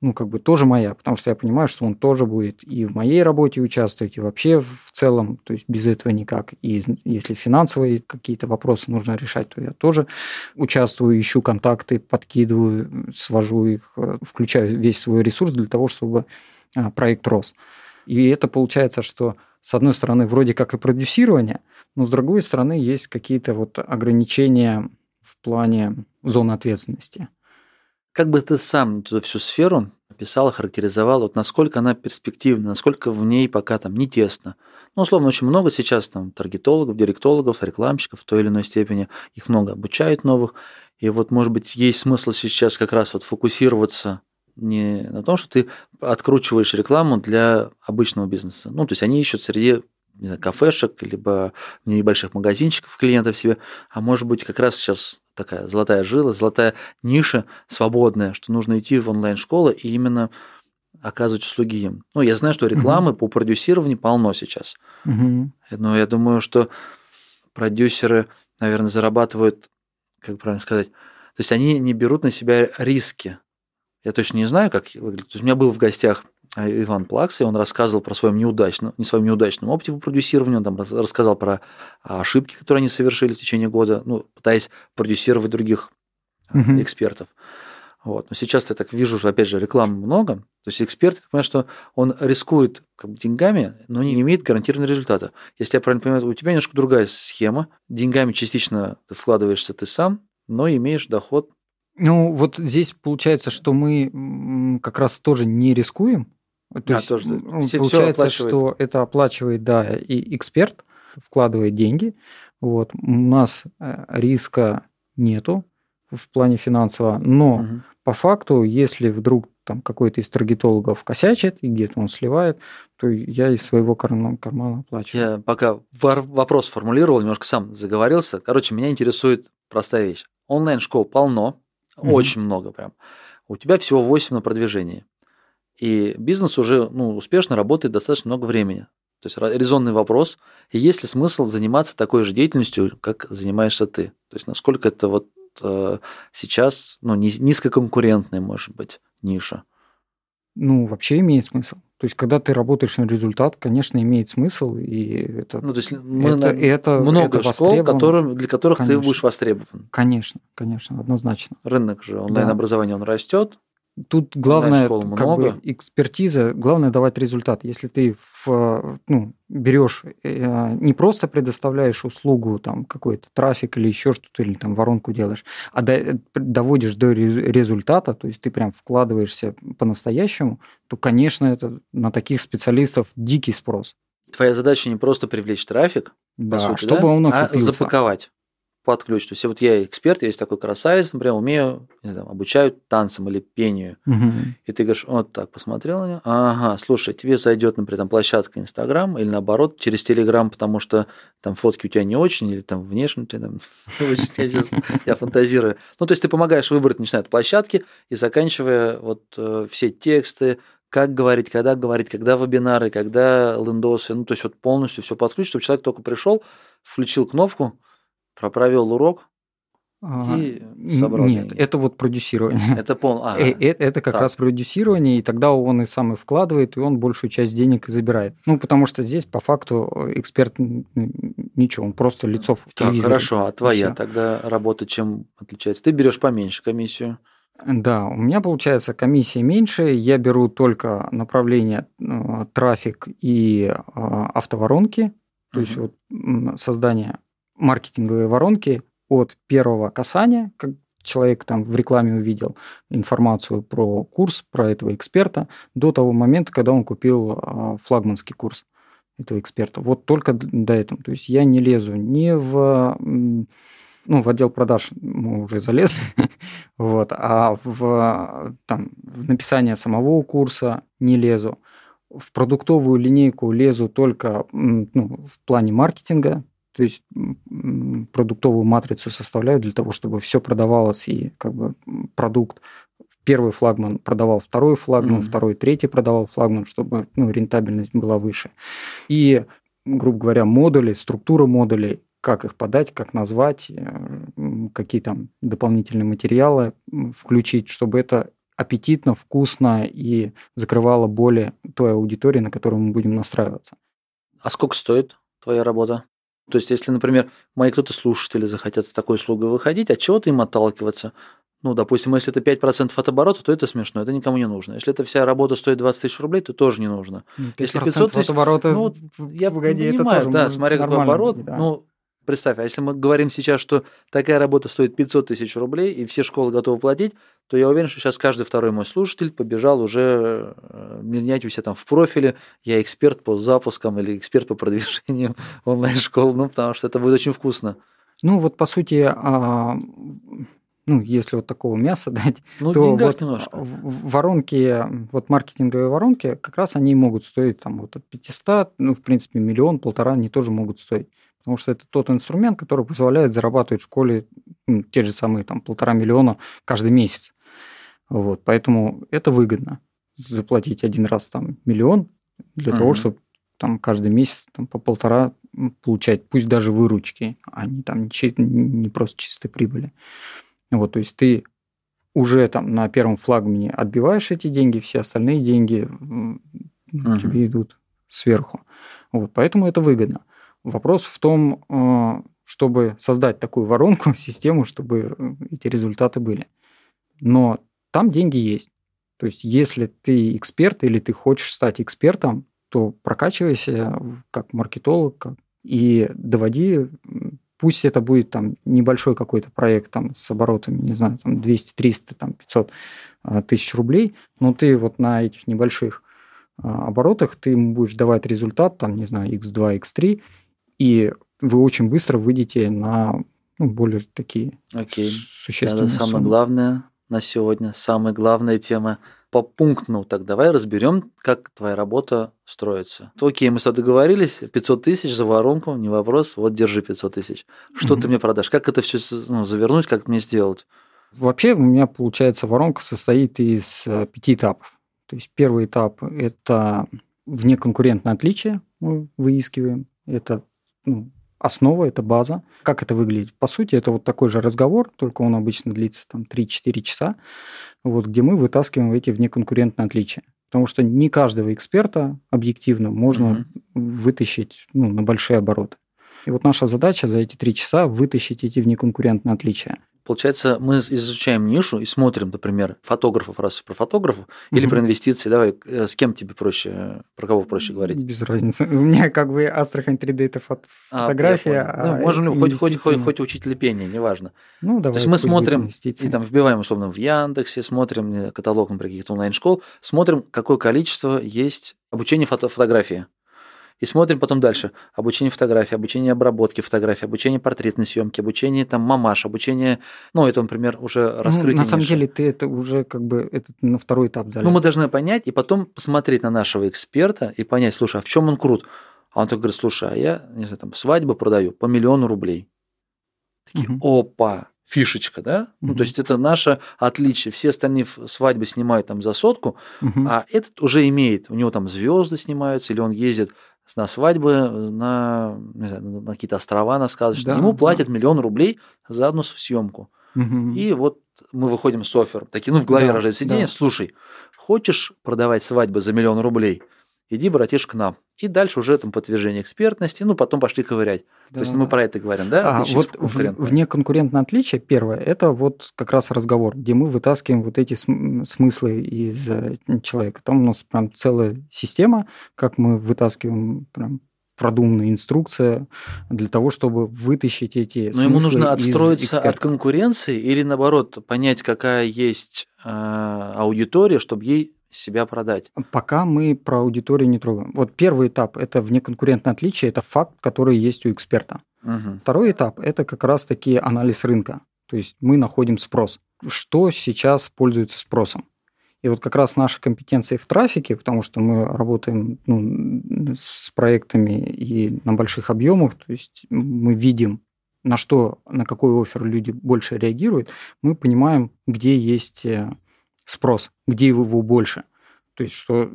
Ну, как бы тоже моя, потому что я понимаю, что он тоже будет и в моей работе участвовать, и вообще в целом, то есть без этого никак. И если финансовые какие-то вопросы нужно решать, то я тоже участвую, ищу контакты, подкидываю, свожу их, включаю весь свой ресурс для того, чтобы проект рос. И это получается, что с одной стороны вроде как и продюсирование, но с другой стороны есть какие-то вот ограничения в плане зоны ответственности. Как бы ты сам эту всю сферу описал, охарактеризовал, вот насколько она перспективна, насколько в ней пока там не тесно? Ну, условно, очень много сейчас там таргетологов, директологов, рекламщиков в той или иной степени, их много обучают новых, и вот, может быть, есть смысл сейчас как раз вот фокусироваться не на том, что ты откручиваешь рекламу для обычного бизнеса. Ну, то есть они ищут среди, не знаю, кафешек, либо небольших магазинчиков клиентов себе, а может быть, как раз сейчас такая золотая жила, золотая ниша свободная, что нужно идти в онлайн-школы и именно оказывать услуги им. Ну, я знаю, что рекламы угу. по продюсированию полно сейчас. Угу. Но я думаю, что продюсеры, наверное, зарабатывают, как правильно сказать, то есть они не берут на себя риски. Я точно не знаю, как выглядит. То есть у меня был в гостях Иван Плакс, и он рассказывал про своем неудачном, не своем неудачном опыте по продюсированию, он там рассказал про ошибки, которые они совершили в течение года, ну, пытаясь продюсировать других uh-huh. экспертов. Вот. Но сейчас я так вижу, что, опять же, рекламы много. То есть эксперт, понимаешь, что он рискует как бы деньгами, но не имеет гарантированного результата. Если я правильно понимаю, у тебя немножко другая схема. Деньгами частично ты вкладываешься ты сам, но имеешь доход. Ну, вот здесь получается, что мы как раз тоже не рискуем. То да, есть тоже. Все, получается, все что это оплачивает, да, и эксперт вкладывает деньги. Вот. У нас риска нету в плане финансового, но угу. по факту, если вдруг там какой-то из таргетологов косячит и где-то он сливает, то я из своего кармана, кармана оплачиваю. Я пока вопрос формулировал, немножко сам заговорился. Короче, меня интересует простая вещь. Онлайн-школ полно, угу. очень много прям. У тебя всего восемь на продвижении. И бизнес уже ну, успешно работает достаточно много времени. То есть резонный вопрос, есть ли смысл заниматься такой же деятельностью, как занимаешься ты? То есть насколько это вот э, сейчас ну, низкоконкурентная, может быть, ниша? Ну, вообще имеет смысл. То есть когда ты работаешь на результат, конечно, имеет смысл. И это, ну, то есть мы это, на... это, много это школ, которым, для которых конечно. Ты будешь востребован. Конечно, конечно, однозначно. Рынок же онлайн-образование, да. он растет. Тут главное, как бы, экспертиза, главное давать результат. Если ты в, ну, берешь, не просто предоставляешь услугу, там, какой-то трафик или еще что-то, или там воронку делаешь, а доводишь до результата, то есть ты прям вкладываешься по-настоящему, то, конечно, это на таких специалистов дикий спрос. Твоя задача не просто привлечь трафик, да, по сути, чтобы да? он окупился. А запаковать. Под ключ. То есть вот я эксперт, я есть такой красавец, например, умею, не знаю, обучаю танцам или пению. Угу. И ты говоришь, вот так, посмотрел на него, ага, слушай, тебе зайдет, например, там, площадка Инстаграм или наоборот через Телеграм, потому что там фотки у тебя не очень, или там внешне, там, я фантазирую. Ну, то есть ты помогаешь выбрать, начиная от площадки и заканчивая вот все тексты, как говорить, когда говорить, когда вебинары, когда лендосы, ну, то есть вот полностью все под ключ, чтобы человек только пришел, включил кнопку, проправил урок, И собрал Нет, деньги. Это вот продюсирование. Это, пол... ага. это, это как так. раз продюсирование, и тогда он и сам и вкладывает, и он большую часть денег и забирает. Ну, потому что здесь, по факту, эксперт ничего, он просто лицо в телевизоре. Так, хорошо, а твоя Все. тогда работа чем отличается? Ты берешь поменьше комиссию? Да, у меня, получается, комиссия меньше, я беру только направление трафик и автоворонки, то есть вот создание маркетинговой воронки от первого касания, как человек там в рекламе увидел информацию про курс, про этого эксперта, до того момента, когда он купил флагманский курс этого эксперта. Вот только до этого. То есть я не лезу ни в... Ну, в отдел продаж мы уже залезли, вот, а в, там, в написание самого курса не лезу. В продуктовую линейку лезу только ну, в плане маркетинга, то есть продуктовую матрицу составляю для того, чтобы все продавалось, и как бы продукт, первый флагман продавал второй флагман, mm-hmm. второй третий продавал флагман, чтобы ну, рентабельность была выше. И, грубо говоря, модули, структура модулей, как их подать, как назвать, какие там дополнительные материалы включить, чтобы это аппетитно, вкусно и закрывало боли той аудитории, на которую мы будем настраиваться. А сколько стоит твоя работа? То есть, если, например, мои кто-то слушатели захотят с такой услугой выходить, от чего-то им отталкиваться? Ну, допустим, если это пять процентов от оборота, то это смешно, это никому не нужно. Если эта вся работа стоит двадцать тысяч рублей, то тоже не нужно. пять если пятьсот тысяч... от оборота, ну, я погоди, понимаю, это тоже да, смотря какой оборот, да. ну, представь, а если мы говорим сейчас, что такая работа стоит пятьсот тысяч рублей, и все школы готовы платить, то я уверен, что сейчас каждый второй мой слушатель побежал уже менять у себя там в профиле. Я эксперт по запускам или эксперт по продвижению онлайн-школ, ну, потому что это будет очень вкусно. Ну, вот, по сути, а, ну, если вот такого мяса дать, ну, то вот воронки, вот маркетинговые воронки, как раз они могут стоить там вот от пятисот, ну, в принципе, миллион, полтора они тоже могут стоить. Потому что это тот инструмент, который позволяет зарабатывать в школе ну, те же самые там, полтора миллиона каждый месяц. Вот, поэтому это выгодно. Заплатить один раз там, миллион для mm-hmm. того, чтобы там, каждый месяц там, по полтора получать, пусть даже выручки, а не, там, не просто чистой прибыли. Вот, то есть ты уже там, на первом флагмане отбиваешь эти деньги, все остальные деньги mm-hmm. тебе идут сверху. Вот, поэтому это выгодно. Вопрос в том, чтобы создать такую воронку, систему, чтобы эти результаты были. Но там деньги есть. То есть, если ты эксперт или ты хочешь стать экспертом, то прокачивайся как маркетолог и доводи, пусть это будет там, небольшой какой-то проект там, с оборотами, не знаю, там, двести, триста, там, пятьсот тысяч рублей, но ты вот на этих небольших оборотах ты ему будешь давать результат, там, не знаю, икс два, икс три, и вы очень быстро выйдете на ну, более такие Окей. существенные тогда суммы. Самое главное на сегодня, самая главная тема по пункту. Так давай разберем, как твоя работа строится. Окей, мы с тобой договорились, пятьсот тысяч за воронку, не вопрос, вот держи пятьсот тысяч. Что mm-hmm. ты мне продашь? Как это все ну, завернуть, как мне сделать? Вообще у меня, получается, воронка состоит из пяти этапов. То есть первый этап – это внеконкурентное отличие, мы выискиваем, это ну, основа, это база. Как это выглядит? По сути, это вот такой же разговор, только он обычно длится там, три-четыре часа, вот, где мы вытаскиваем эти внеконкурентные отличия. Потому что не каждого эксперта объективно можно mm-hmm. вытащить ну, на большие обороты. И вот наша задача за эти три часа вытащить эти внеконкурентные отличия. Получается, мы изучаем нишу и смотрим, например, фотографов, раз про фотографов, mm-hmm. или про инвестиции. Давай, с кем тебе проще, про кого проще говорить? Без разницы. У меня как бы Астрахань три дэ – это фот- а, фотография, а ну, можем хоть, хоть, хоть, хоть учитель пения, неважно. Ну, давай, то есть мы смотрим и там вбиваем, условно, в Яндексе, смотрим каталог, например, каких-то онлайн-школ, смотрим, какое количество есть обучения фото- фотографии. И смотрим потом дальше. Обучение фотографии, обучение обработки фотографий, обучение портретной съемки, обучение там мамаш, обучение, ну, это, например, уже раскрытие. Ну, на самом ниши. деле, ты это уже как бы это на второй этап залез. Ну, мы должны понять и потом посмотреть на нашего эксперта и понять, слушай, а в чем он крут? А он так говорит, слушай, а я, не знаю, там свадьбу продаю по миллиону рублей. Такие, угу. опа, фишечка, да? Угу. Ну, то есть, это наше отличие. Все остальные свадьбы снимают там за сотку, угу. а этот уже имеет, у него там звезды снимаются, или он ездит на свадьбы, на, не знаю, на какие-то острова, на сказочные. Да, ему да. платят миллион рублей за одну съемку. Угу. И вот мы выходим с оффером. Такие, ну, в голове да, рождается идея. Да. Слушай, хочешь продавать свадьбы за миллион рублей? Иди, братишь, к нам. И дальше уже там подтверждение экспертности, ну, потом пошли ковырять. Да. То есть мы про это говорим, да? А, вот вне конкурентное отличие, первое, это вот как раз разговор, где мы вытаскиваем вот эти смыслы из человека. Там у нас прям целая система, как мы вытаскиваем прям продуманная инструкция для того, чтобы вытащить эти смыслы. Но ему нужно отстроиться от конкуренции или, наоборот, понять, какая есть э, аудитория, чтобы ей себя продать? Пока мы про аудиторию не трогаем. Вот первый этап – это внеконкурентное отличие, это факт, который есть у эксперта. Угу. Второй этап – это как раз-таки анализ рынка. То есть мы находим спрос. Что сейчас пользуется спросом? И вот как раз наши компетенции в трафике, потому что мы работаем ну, с проектами и на больших объемах, то есть мы видим, на что, на какой оффер люди больше реагируют, мы понимаем, где есть спрос, где его больше. То есть, что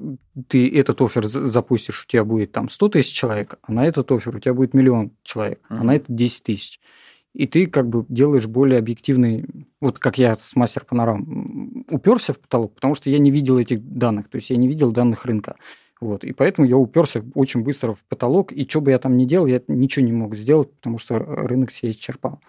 ты этот оффер запустишь, у тебя будет там сто тысяч человек, а на этот оффер у тебя будет миллион человек, а на этот десять тысяч. И ты как бы делаешь более объективный... Вот как я с Мастер панорам уперся в потолок, потому что я не видел этих данных, то есть я не видел данных рынка. Вот. И поэтому я уперся очень быстро в потолок, и что бы я там ни делал, я ничего не мог сделать, потому что рынок себя исчерпал.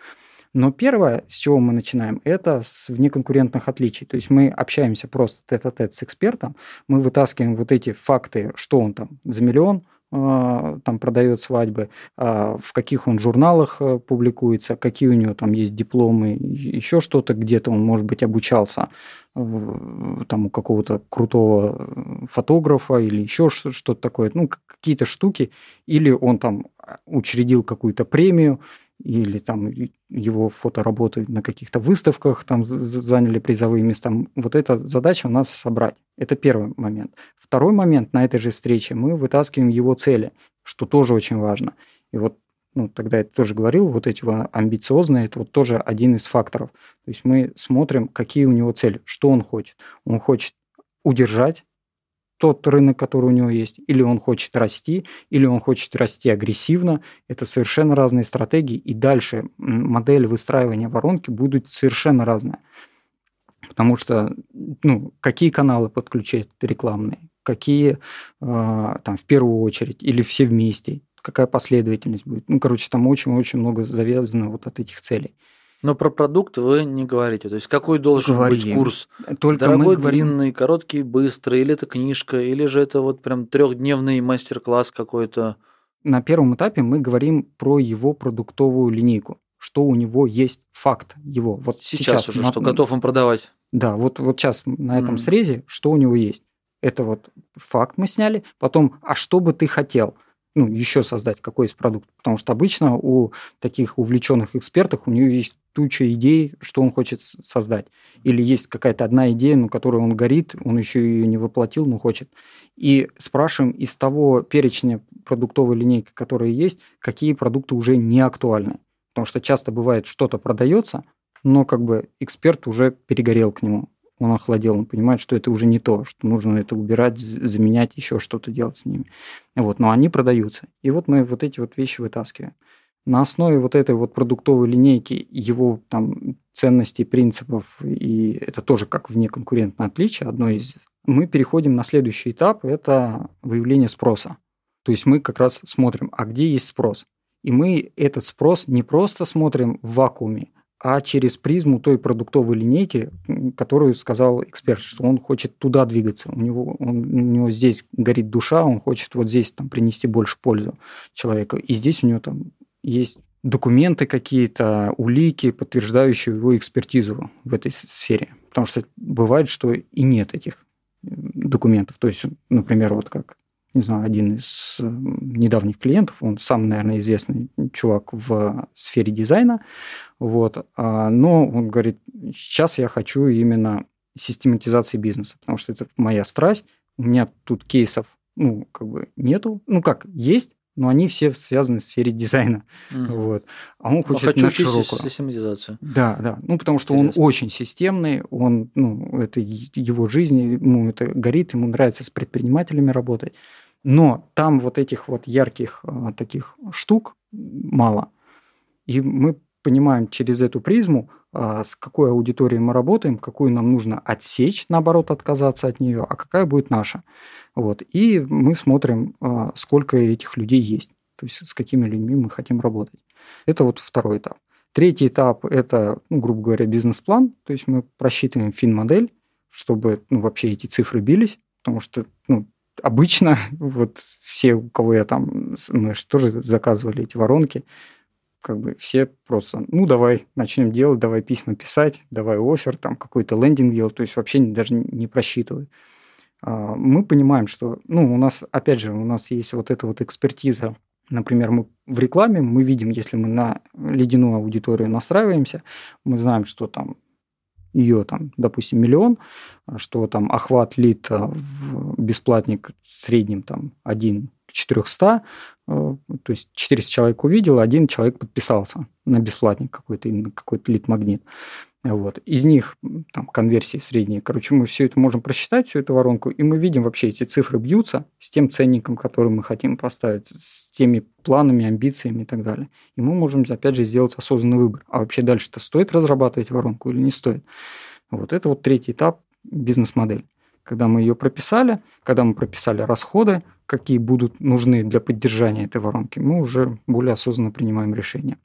Но первое, с чего мы начинаем, это с внеконкурентных отличий. То есть мы общаемся просто тет-а-тет с экспертом, мы вытаскиваем вот эти факты, что он там за миллион, там продает свадьбы, в каких он журналах публикуется, какие у него там есть дипломы, еще что-то, где-то он, может быть, обучался там у какого-то крутого фотографа или еще что-то такое, ну, какие-то штуки, или он там учредил какую-то премию, или там его фотоработы на каких-то выставках там заняли призовые места. Вот эта задача у нас собрать. Это первый момент. Второй момент на этой же встрече мы вытаскиваем его цели, что тоже очень важно. И вот ну, тогда я тоже говорил, вот эти амбициозные, это вот тоже один из факторов. То есть мы смотрим, какие у него цели, что он хочет. Он хочет удержать тот рынок, который у него есть, или он хочет расти, или он хочет расти агрессивно. Это совершенно разные стратегии, и дальше модель выстраивания воронки будет совершенно разная. Потому что, ну, какие каналы подключать рекламные, какие там в первую очередь, или все вместе, какая последовательность будет. Ну, короче, там очень-очень много завязано вот от этих целей. Но про продукт вы не говорите. То есть, какой должен Говорим. быть курс? Только Дорогой, мы длинный, короткий, быстрый, или это книжка, или же это вот прям трехдневный мастер-класс какой-то? На первом этапе мы говорим про его продуктовую линейку, что у него есть факт его. Вот сейчас, сейчас уже, на... что готов он продавать. Да, вот, вот сейчас на этом mm. срезе, что у него есть. Это вот факт мы сняли. Потом, а что бы ты хотел? Ну, еще создать какой из продуктов. Потому что обычно у таких увлеченных экспертов у него есть туча идей, что он хочет создать. Или есть какая-то одна идея, ну, которой он горит, он еще ее не воплотил, но хочет. И спрашиваем из того перечня продуктовой линейки, которая есть, какие продукты уже не актуальны. Потому что часто бывает, что-то продается, но как бы эксперт уже перегорел к нему. Он охладел, он понимает, что это уже не то, что нужно это убирать, заменять, еще что-то делать с ними. Вот, но они продаются. И вот мы вот эти вот вещи вытаскиваем. На основе вот этой вот продуктовой линейки, его там ценностей, принципов, и это тоже как внеконкурентное отличие, одно из... мы переходим на следующий этап, это выявление спроса. То есть мы как раз смотрим, а где есть спрос. И мы этот спрос не просто смотрим в вакууме, а через призму той продуктовой линейки, которую сказал эксперт, что он хочет туда двигаться, у него, он, у него здесь горит душа, он хочет вот здесь там, принести больше пользу человеку. И здесь у него там есть документы какие-то, улики, подтверждающие его экспертизу в этой сфере. Потому что бывает, что и нет этих документов. То есть, например, вот как, не знаю, один из недавних клиентов, он сам, наверное, известный чувак в сфере дизайна, вот, но он говорит, сейчас я хочу именно систематизации бизнеса, потому что это моя страсть, у меня тут кейсов, ну, как бы нету, ну, как, есть, но они все связаны в сфере дизайна. Mm. Вот. А он хочет на широкую систематизацию. Да, да. Ну, потому что Интересно. он очень системный, он, ну, это его жизнь, ему это горит, ему нравится с предпринимателями работать. Но там вот этих вот ярких а, таких штук мало. И мы понимаем через эту призму, а, с какой аудиторией мы работаем, какую нам нужно отсечь, наоборот, отказаться от нее, а какая будет наша. Вот. И мы смотрим, а, сколько этих людей есть, то есть с какими людьми мы хотим работать. Это вот второй этап. Третий этап – это, ну, грубо говоря, бизнес-план. То есть мы просчитываем фин-модель, чтобы, ну, вообще эти цифры бились, потому что, ну, обычно вот все, у кого я там, мы же тоже заказывали эти воронки, как бы все просто, ну, давай начнем делать, давай письма писать, давай оффер, там какой-то лендинг делать, то есть вообще даже не просчитывают. Мы понимаем, что, ну, у нас, опять же, у нас есть вот эта вот экспертиза. Например, мы в рекламе, мы видим, если мы на ледяную аудиторию настраиваемся, мы знаем, что там ее, там, допустим, миллион, что там охват лид в бесплатник в среднем там, один к четырёмстам, то есть четыреста человек увидел, один человек подписался на бесплатник какой-то, на какой-то лид-магнит. Вот. Из них там, конверсии средние. Короче, мы все это можем просчитать, всю эту воронку, и мы видим, вообще эти цифры бьются с тем ценником, который мы хотим поставить, с теми планами, амбициями и так далее. И мы можем, опять же, сделать осознанный выбор. А вообще дальше-то стоит разрабатывать воронку или не стоит? Вот это вот третий этап бизнес-модели. Когда мы ее прописали, когда мы прописали расходы, какие будут нужны для поддержания этой воронки, мы уже более осознанно принимаем решение.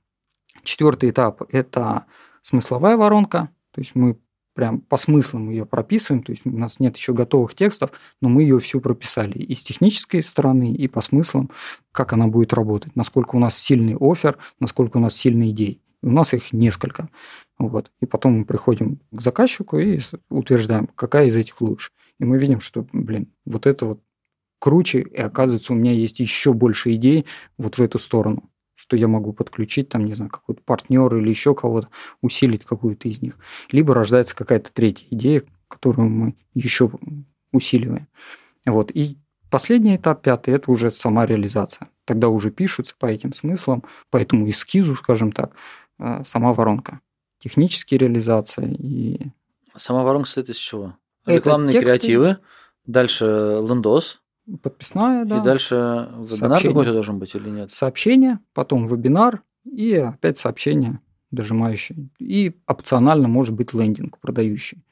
Четвертый этап – это смысловая воронка, то есть мы прям по смыслам ее прописываем, то есть у нас нет еще готовых текстов, но мы ее всю прописали и с технической стороны, и по смыслам, как она будет работать, насколько у нас сильный оффер, насколько у нас сильные идеи. У нас их несколько. Вот. И потом мы приходим к заказчику и утверждаем, какая из этих лучше. И мы видим, что, блин, вот это вот круче, и оказывается, у меня есть еще больше идей вот в эту сторону, что я могу подключить, там, не знаю, какой-то партнер или еще кого-то, усилить какую-то из них. Либо рождается какая-то третья идея, которую мы еще усиливаем. Вот. И последний этап, пятый, это уже сама реализация. Тогда уже пишутся по этим смыслам, по этому эскизу, скажем так, сама воронка. Технические реализации и... Сама воронка состоит из чего? Это рекламные тексты, креативы, дальше лендос. Подписная, да. И дальше вебинар какой-то должен быть или нет? Сообщение, потом вебинар и опять сообщение дожимающее. И опционально может быть лендинг продающий.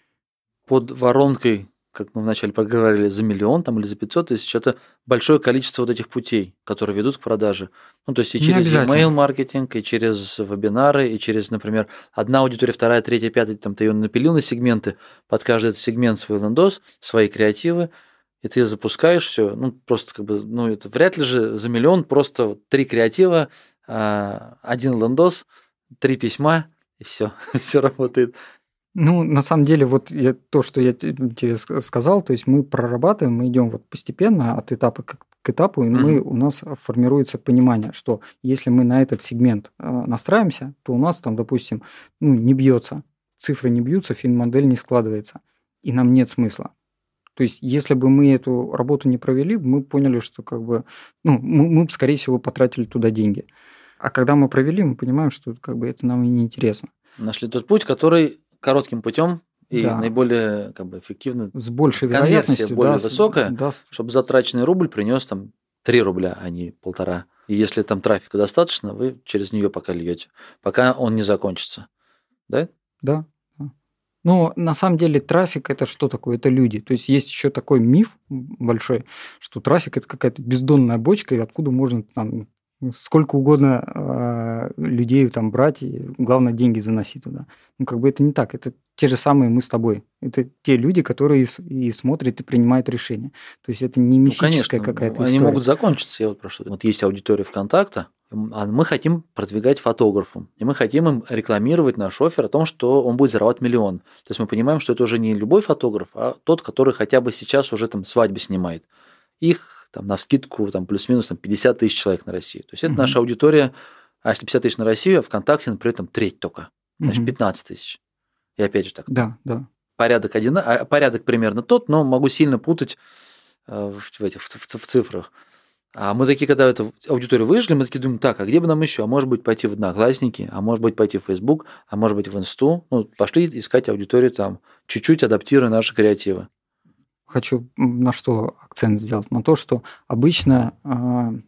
Под воронкой, как мы вначале проговорили, за миллион там, или за пятьсот тысяч, это большое количество вот этих путей, которые ведут к продаже. Ну, то есть и через email-маркетинг, и через вебинары, и через, например, одна аудитория, вторая, третья, пятая, там ты ее напилил на сегменты, под каждый этот сегмент свой лендос, свои креативы, и ты запускаешь все, ну, просто как бы, ну, это вряд ли же за миллион, просто три креатива, один лендос, три письма, и все, все работает. Ну, на самом деле, вот я, то, что я тебе сказал, то есть мы прорабатываем, мы идем вот постепенно от этапа к, к этапу, и мы, у нас формируется понимание, что если мы на этот сегмент настраиваемся, то у нас там, допустим, ну, не бьется, цифры не бьются, финмодель не складывается, и нам нет смысла. То есть, если бы мы эту работу не провели, мы поняли, что как бы, ну, мы, мы бы, скорее всего, потратили туда деньги. А когда мы провели, мы понимаем, что как бы это нам и не интересно. Нашли тот путь, который коротким путем и да. наиболее как бы, эффективно. С большей вероятностью. Конверсия более да, высокая, да. чтобы затраченный рубль принес там три рубля, а не полтора. И если там трафика достаточно, вы через нее пока льете, пока он не закончится. Да? Да. Но на самом деле трафик – это что такое? Это люди. То есть есть еще такой миф большой, что трафик – это какая-то бездонная бочка, и откуда можно там сколько угодно э, людей там брать, и главное, деньги заносить туда. Ну, как бы это не так. Это те же самые мы с тобой. Это те люди, которые и, и смотрят, и принимают решения. То есть это не мифическая ну, конечно, какая-то они история. Они могут закончиться. Я вот прошу. Вот есть аудитория ВКонтакта, а мы хотим продвигать фотографам. И мы хотим им рекламировать наш оффер о том, что он будет зарабатывать миллион. То есть мы понимаем, что это уже не любой фотограф, а тот, который хотя бы сейчас уже там свадьбы снимает. Их там, на скидку там, плюс-минус там, пятьдесят тысяч человек на Россию. То есть, это uh-huh. наша аудитория, а если пятьдесят тысяч на Россию, а ВКонтакте, например, там треть только, значит, uh-huh. пятнадцать тысяч. И опять же так. Да, да. Порядок, один, а, порядок примерно тот, но могу сильно путать э, в, в, этих, в, в, в цифрах. А мы такие, когда эту аудиторию выжгли, мы такие думаем, так, а где бы нам еще? А может быть, пойти в Одноклассники, а может быть, пойти в Facebook, а может быть, в Инсту. Ну, пошли искать аудиторию там, чуть-чуть адаптируя наши креативы. Хочу на что акцент сделать? На то, что обычно, э,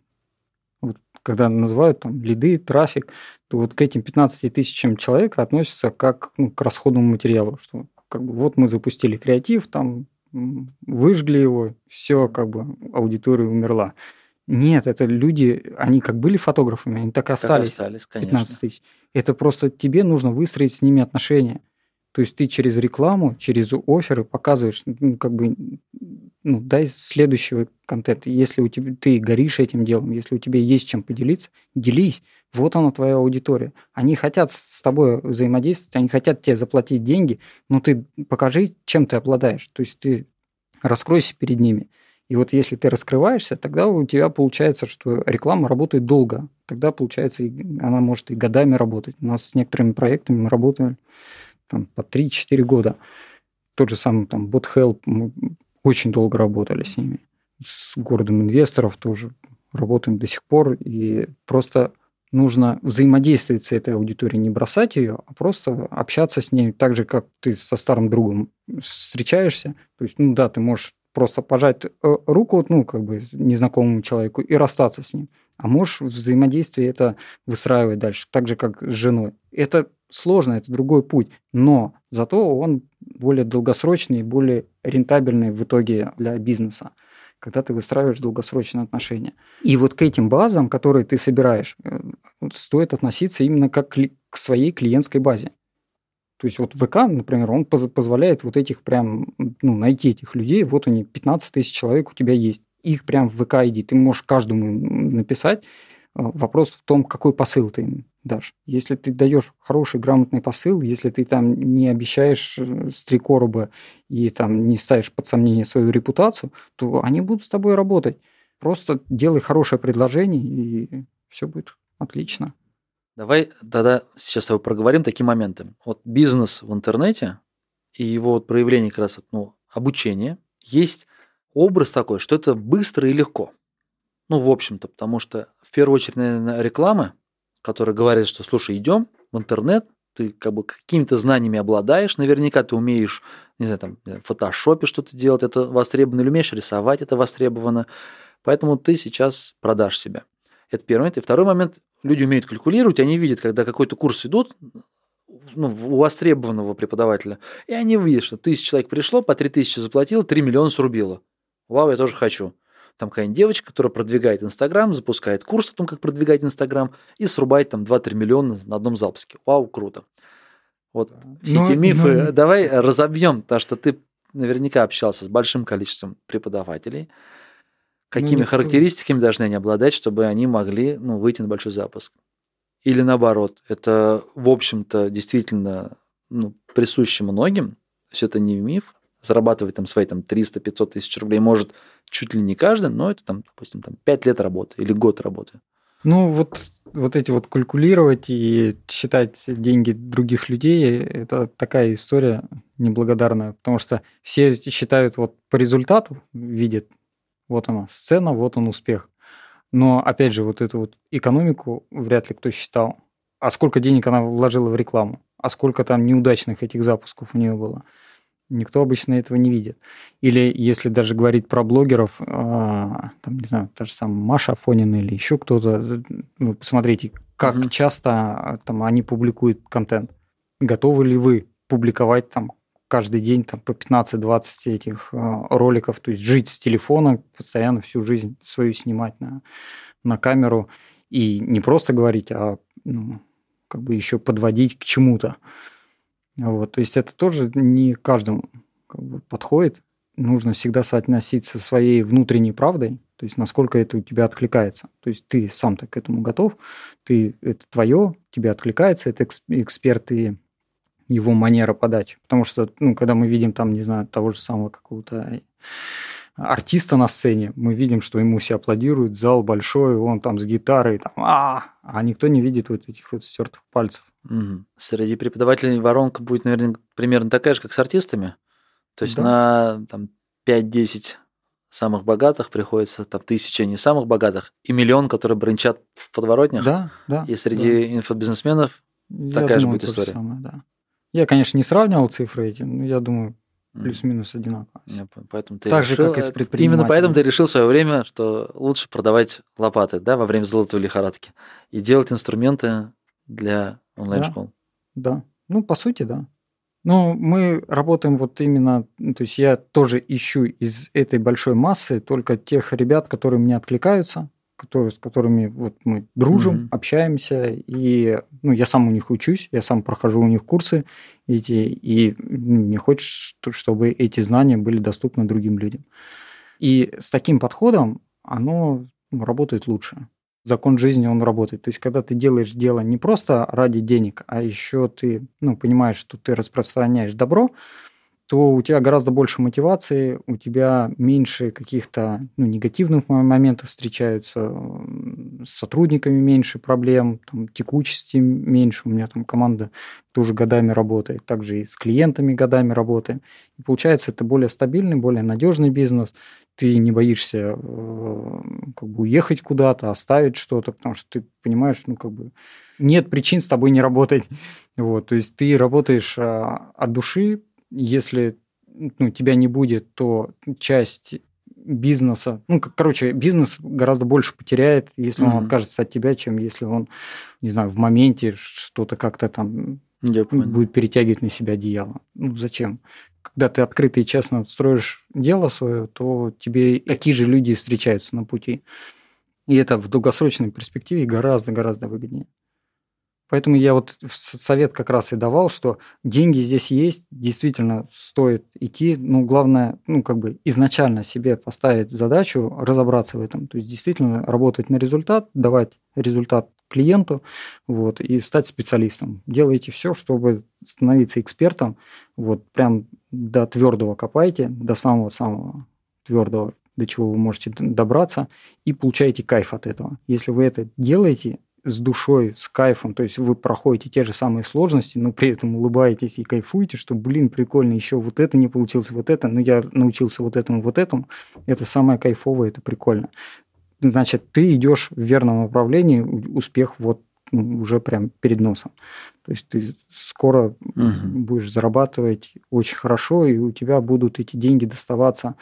вот, когда называют там лиды, трафик, то вот к этим пятнадцати тысячам человек относятся как ну, к расходному материалу. Что как бы, вот мы запустили креатив, там выжгли его, все, как бы аудитория умерла. Нет, это люди, они как были фотографами, они так и остались, остались пятнадцать тысяч. Это просто тебе нужно выстроить с ними отношения. То есть ты через рекламу, через офферы показываешь, ну, как бы, ну, дай следующего контента. Если у тебя, ты горишь этим делом, если у тебя есть чем поделиться, делись. Вот она твоя аудитория. Они хотят с тобой взаимодействовать, они хотят тебе заплатить деньги, но ты покажи, чем ты обладаешь. То есть ты раскройся перед ними. И вот если ты раскрываешься, тогда у тебя получается, что реклама работает долго. Тогда, получается, она может и годами работать. У нас с некоторыми проектами мы работали там, по три-четыре года. Тот же самый там BotHelp, мы очень долго работали с ними. С городом инвесторов тоже работаем до сих пор. И просто нужно взаимодействовать с этой аудиторией, не бросать ее, а просто общаться с ней так же, как ты со старым другом встречаешься. То есть, ну да, ты можешь просто пожать руку ну, как бы, незнакомому человеку и расстаться с ним. А можешь взаимодействие это выстраивать дальше, так же, как с женой. Это сложно, это другой путь, но зато он более долгосрочный и более рентабельный в итоге для бизнеса, когда ты выстраиваешь долгосрочные отношения. И вот к этим базам, которые ты собираешь, стоит относиться именно как к своей клиентской базе. То есть вот ВК, например, он позволяет вот этих прям, ну, найти этих людей, вот они, пятнадцать тысяч человек у тебя есть, их прям в ВК иди, ты можешь каждому написать, вопрос в том, какой посыл ты им дашь. Если ты даешь хороший, грамотный посыл, если ты там не обещаешь с три короба и там не ставишь под сомнение свою репутацию, то они будут с тобой работать. Просто делай хорошее предложение, и все будет отлично. Давай тогда сейчас с тобой проговорим такие моменты. Вот бизнес в интернете и его вот проявление как раз вот, ну, обучения. Есть образ такой, что это быстро и легко. Ну, в общем-то, потому что в первую очередь, наверное, реклама, которая говорит, что, слушай, идем в интернет, ты как бы какими-то знаниями обладаешь, наверняка ты умеешь, не знаю, там, в фотошопе что-то делать, это востребовано, или умеешь рисовать, это востребовано. Поэтому ты сейчас продашь себя. Это первый момент. И второй момент – люди умеют калькулировать, они видят, когда какой-то курс идут, ну, у востребованного преподавателя, и они видят, что тысяча человек пришло, по три тысячи заплатило, три миллиона срубило. Вау, я тоже хочу. Там какая-нибудь девочка, которая продвигает Инстаграм, запускает курс о том, как продвигать Инстаграм, и срубает там два-три миллиона на одном запуске. Вау, круто. Вот все эти мифы но... давай разобьем, потому что ты наверняка общался с большим количеством преподавателей. Какими ну, характеристиками должны они обладать, чтобы они могли ну, выйти на большой запуск? Или наоборот, это, в общем-то, действительно ну, присуще многим, то есть это не миф, зарабатывать там свои там, триста-пятьсот тысяч рублей может чуть ли не каждый, но это, там, допустим, там, пять лет работы или год работы. Ну, вот, вот эти вот калькулировать и считать деньги других людей – это такая история неблагодарная, потому что все считают вот по результату, видят, вот она, сцена, вот он успех. Но, опять же, вот эту вот экономику вряд ли кто считал. А сколько денег она вложила в рекламу? А сколько там неудачных этих запусков у нее было? Никто обычно этого не видит. Или если даже говорить про блогеров, там, не знаю, та же самая Маша Афонина или еще кто-то, вы посмотрите, как mm-hmm. часто там, они публикуют контент. Готовы ли вы публиковать там каждый день там, по пятнадцать-двадцать этих э, роликов, то есть жить с телефона, постоянно всю жизнь свою снимать на, на камеру и не просто говорить, а ну, как бы еще подводить к чему-то. Вот. То есть это тоже не каждому как бы, подходит. Нужно всегда соотноситься со своей внутренней правдой, то есть насколько это у тебя откликается. То есть ты сам-то к этому готов, ты, это твое, тебе откликается, это эксперт и его манера подачи. Потому что, ну, когда мы видим там, не знаю, того же самого какого-то артиста на сцене, мы видим, что ему все аплодируют, зал большой, он там с гитарой, там, а а никто не видит вот этих вот стертых пальцев. Угу. Среди преподавателей воронка будет, наверное, примерно такая же, как с артистами. То есть да. на там, пять-десять самых богатых приходится там тысяча не самых богатых и миллион, которые бренчат в подворотнях. Да, да. И среди да. инфобизнесменов я такая думаю, же будет история. Самое, да. Я, конечно, не сравнивал цифры эти, но я думаю, плюс-минус одинаково. Поэтому ты так решил, же, как и с предпринимателем. Именно поэтому ты решил в свое время, что лучше продавать лопаты, да, во время золотой лихорадки и делать инструменты для онлайн-школ. Да, да. Ну, по сути, да. Но мы работаем вот именно, то есть я тоже ищу из этой большой массы только тех ребят, которые мне откликаются, которые, с которыми вот мы дружим, mm-hmm. общаемся, и ну, я сам у них учусь, я сам прохожу у них курсы, эти, и мне хочется, чтобы эти знания были доступны другим людям. И с таким подходом оно работает лучше. Закон жизни, он работает. То есть, когда ты делаешь дело не просто ради денег, а еще ты ну, понимаешь, что ты распространяешь добро, то у тебя гораздо больше мотивации, у тебя меньше каких-то ну, негативных моментов встречаются, с сотрудниками меньше проблем, там, текучести меньше. У меня там команда тоже годами работает, также и с клиентами годами работаем. И получается, это более стабильный, более надежный бизнес. Ты не боишься как бы уехать куда-то, оставить что-то, потому что ты понимаешь, ну как бы нет причин с тобой не работать. Вот, то есть ты работаешь от души. Если ну, тебя не будет, то часть бизнеса... Ну, короче, бизнес гораздо больше потеряет, если mm-hmm. он откажется от тебя, чем если он, не знаю, в моменте что-то как-то там будет перетягивать на себя одеяло. Ну, зачем? Когда ты открыто и честно строишь дело свое, то тебе такие же люди встречаются на пути. И это в долгосрочной перспективе гораздо-гораздо выгоднее. Поэтому я вот совет как раз и давал, что деньги здесь есть, действительно стоит идти, но главное, ну, как бы изначально себе поставить задачу разобраться в этом, то есть действительно работать на результат, давать результат клиенту, вот, и стать специалистом. Делайте все, чтобы становиться экспертом, вот, прям до твердого копайте, до самого-самого твердого, до чего вы можете добраться, и получаете кайф от этого. Если вы это делаете с душой, с кайфом, то есть вы проходите те же самые сложности, но при этом улыбаетесь и кайфуете, что, блин, прикольно, еще вот это не получилось, вот это, но я научился вот этому, вот этому. Это самое кайфовое, это прикольно. Значит, ты идешь в верном направлении, успех вот уже прям перед носом. То есть ты скоро uh-huh. будешь зарабатывать очень хорошо, и у тебя будут эти деньги доставаться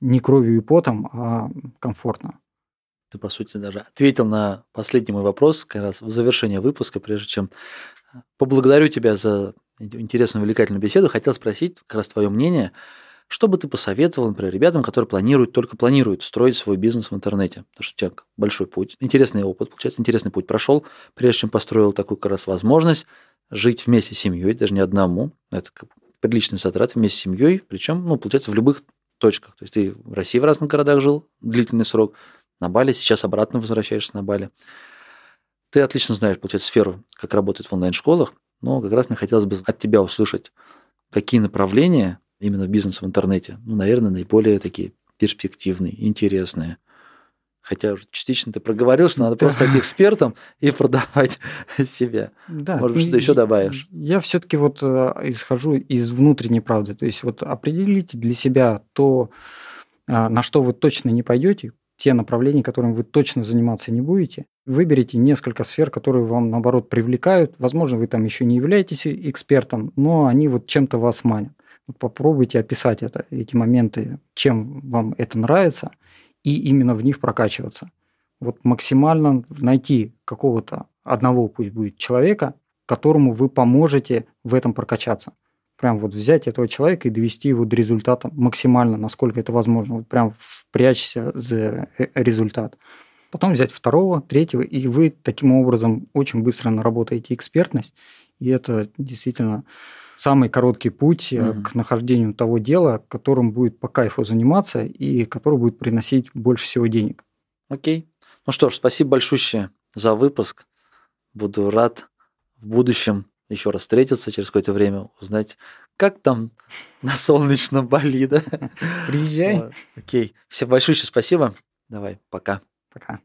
не кровью и потом, а комфортно. Ты, по сути, даже ответил на последний мой вопрос как раз в завершении выпуска, прежде чем поблагодарю тебя за интересную, увлекательную беседу. Хотел спросить как раз твое мнение, что бы ты посоветовал, например, ребятам, которые планируют, только планируют строить свой бизнес в интернете? Потому что у тебя большой путь, интересный опыт, получается, интересный путь прошел, прежде чем построил такую как раз возможность жить вместе с семьей, даже не одному, это приличный затрат вместе с семьей, причем, ну, получается, в любых точках. То есть ты в России в разных городах жил длительный срок, на Бали, сейчас обратно возвращаешься на Бали. Ты отлично знаешь, получается, сферу, как работает в онлайн-школах, но как раз мне хотелось бы от тебя услышать, какие направления именно бизнеса в интернете, ну, наверное, наиболее такие перспективные, интересные. Хотя уже частично ты проговорил, что надо да. просто стать экспертом и продавать себя. Да. Может быть, что ты еще добавишь? Я все-таки вот исхожу из внутренней правды. То есть вот определите для себя то, на что вы точно не пойдете, те направления, которыми вы точно заниматься не будете. Выберите несколько сфер, которые вам, наоборот, привлекают. Возможно, вы там еще не являетесь экспертом, но они вот чем-то вас манят. Вот попробуйте описать это, эти моменты, чем вам это нравится, и именно в них прокачиваться. Вот максимально найти какого-то одного, пусть будет, человека, которому вы поможете в этом прокачаться. Прям вот взять этого человека и довести его до результата максимально, насколько это возможно. Вот прям впрячься за результат. Потом взять второго, третьего, и вы таким образом очень быстро наработаете экспертность. И это действительно самый короткий путь mm-hmm. к нахождению того дела, которым будет по кайфу заниматься и который будет приносить больше всего денег. Окей. Ну что ж, спасибо большущее за выпуск. Буду рад в будущем еще раз встретиться через какое-то время, узнать, как там на солнечном Бали, да? Приезжай. Окей. Всем большое спасибо. Давай, пока. Пока.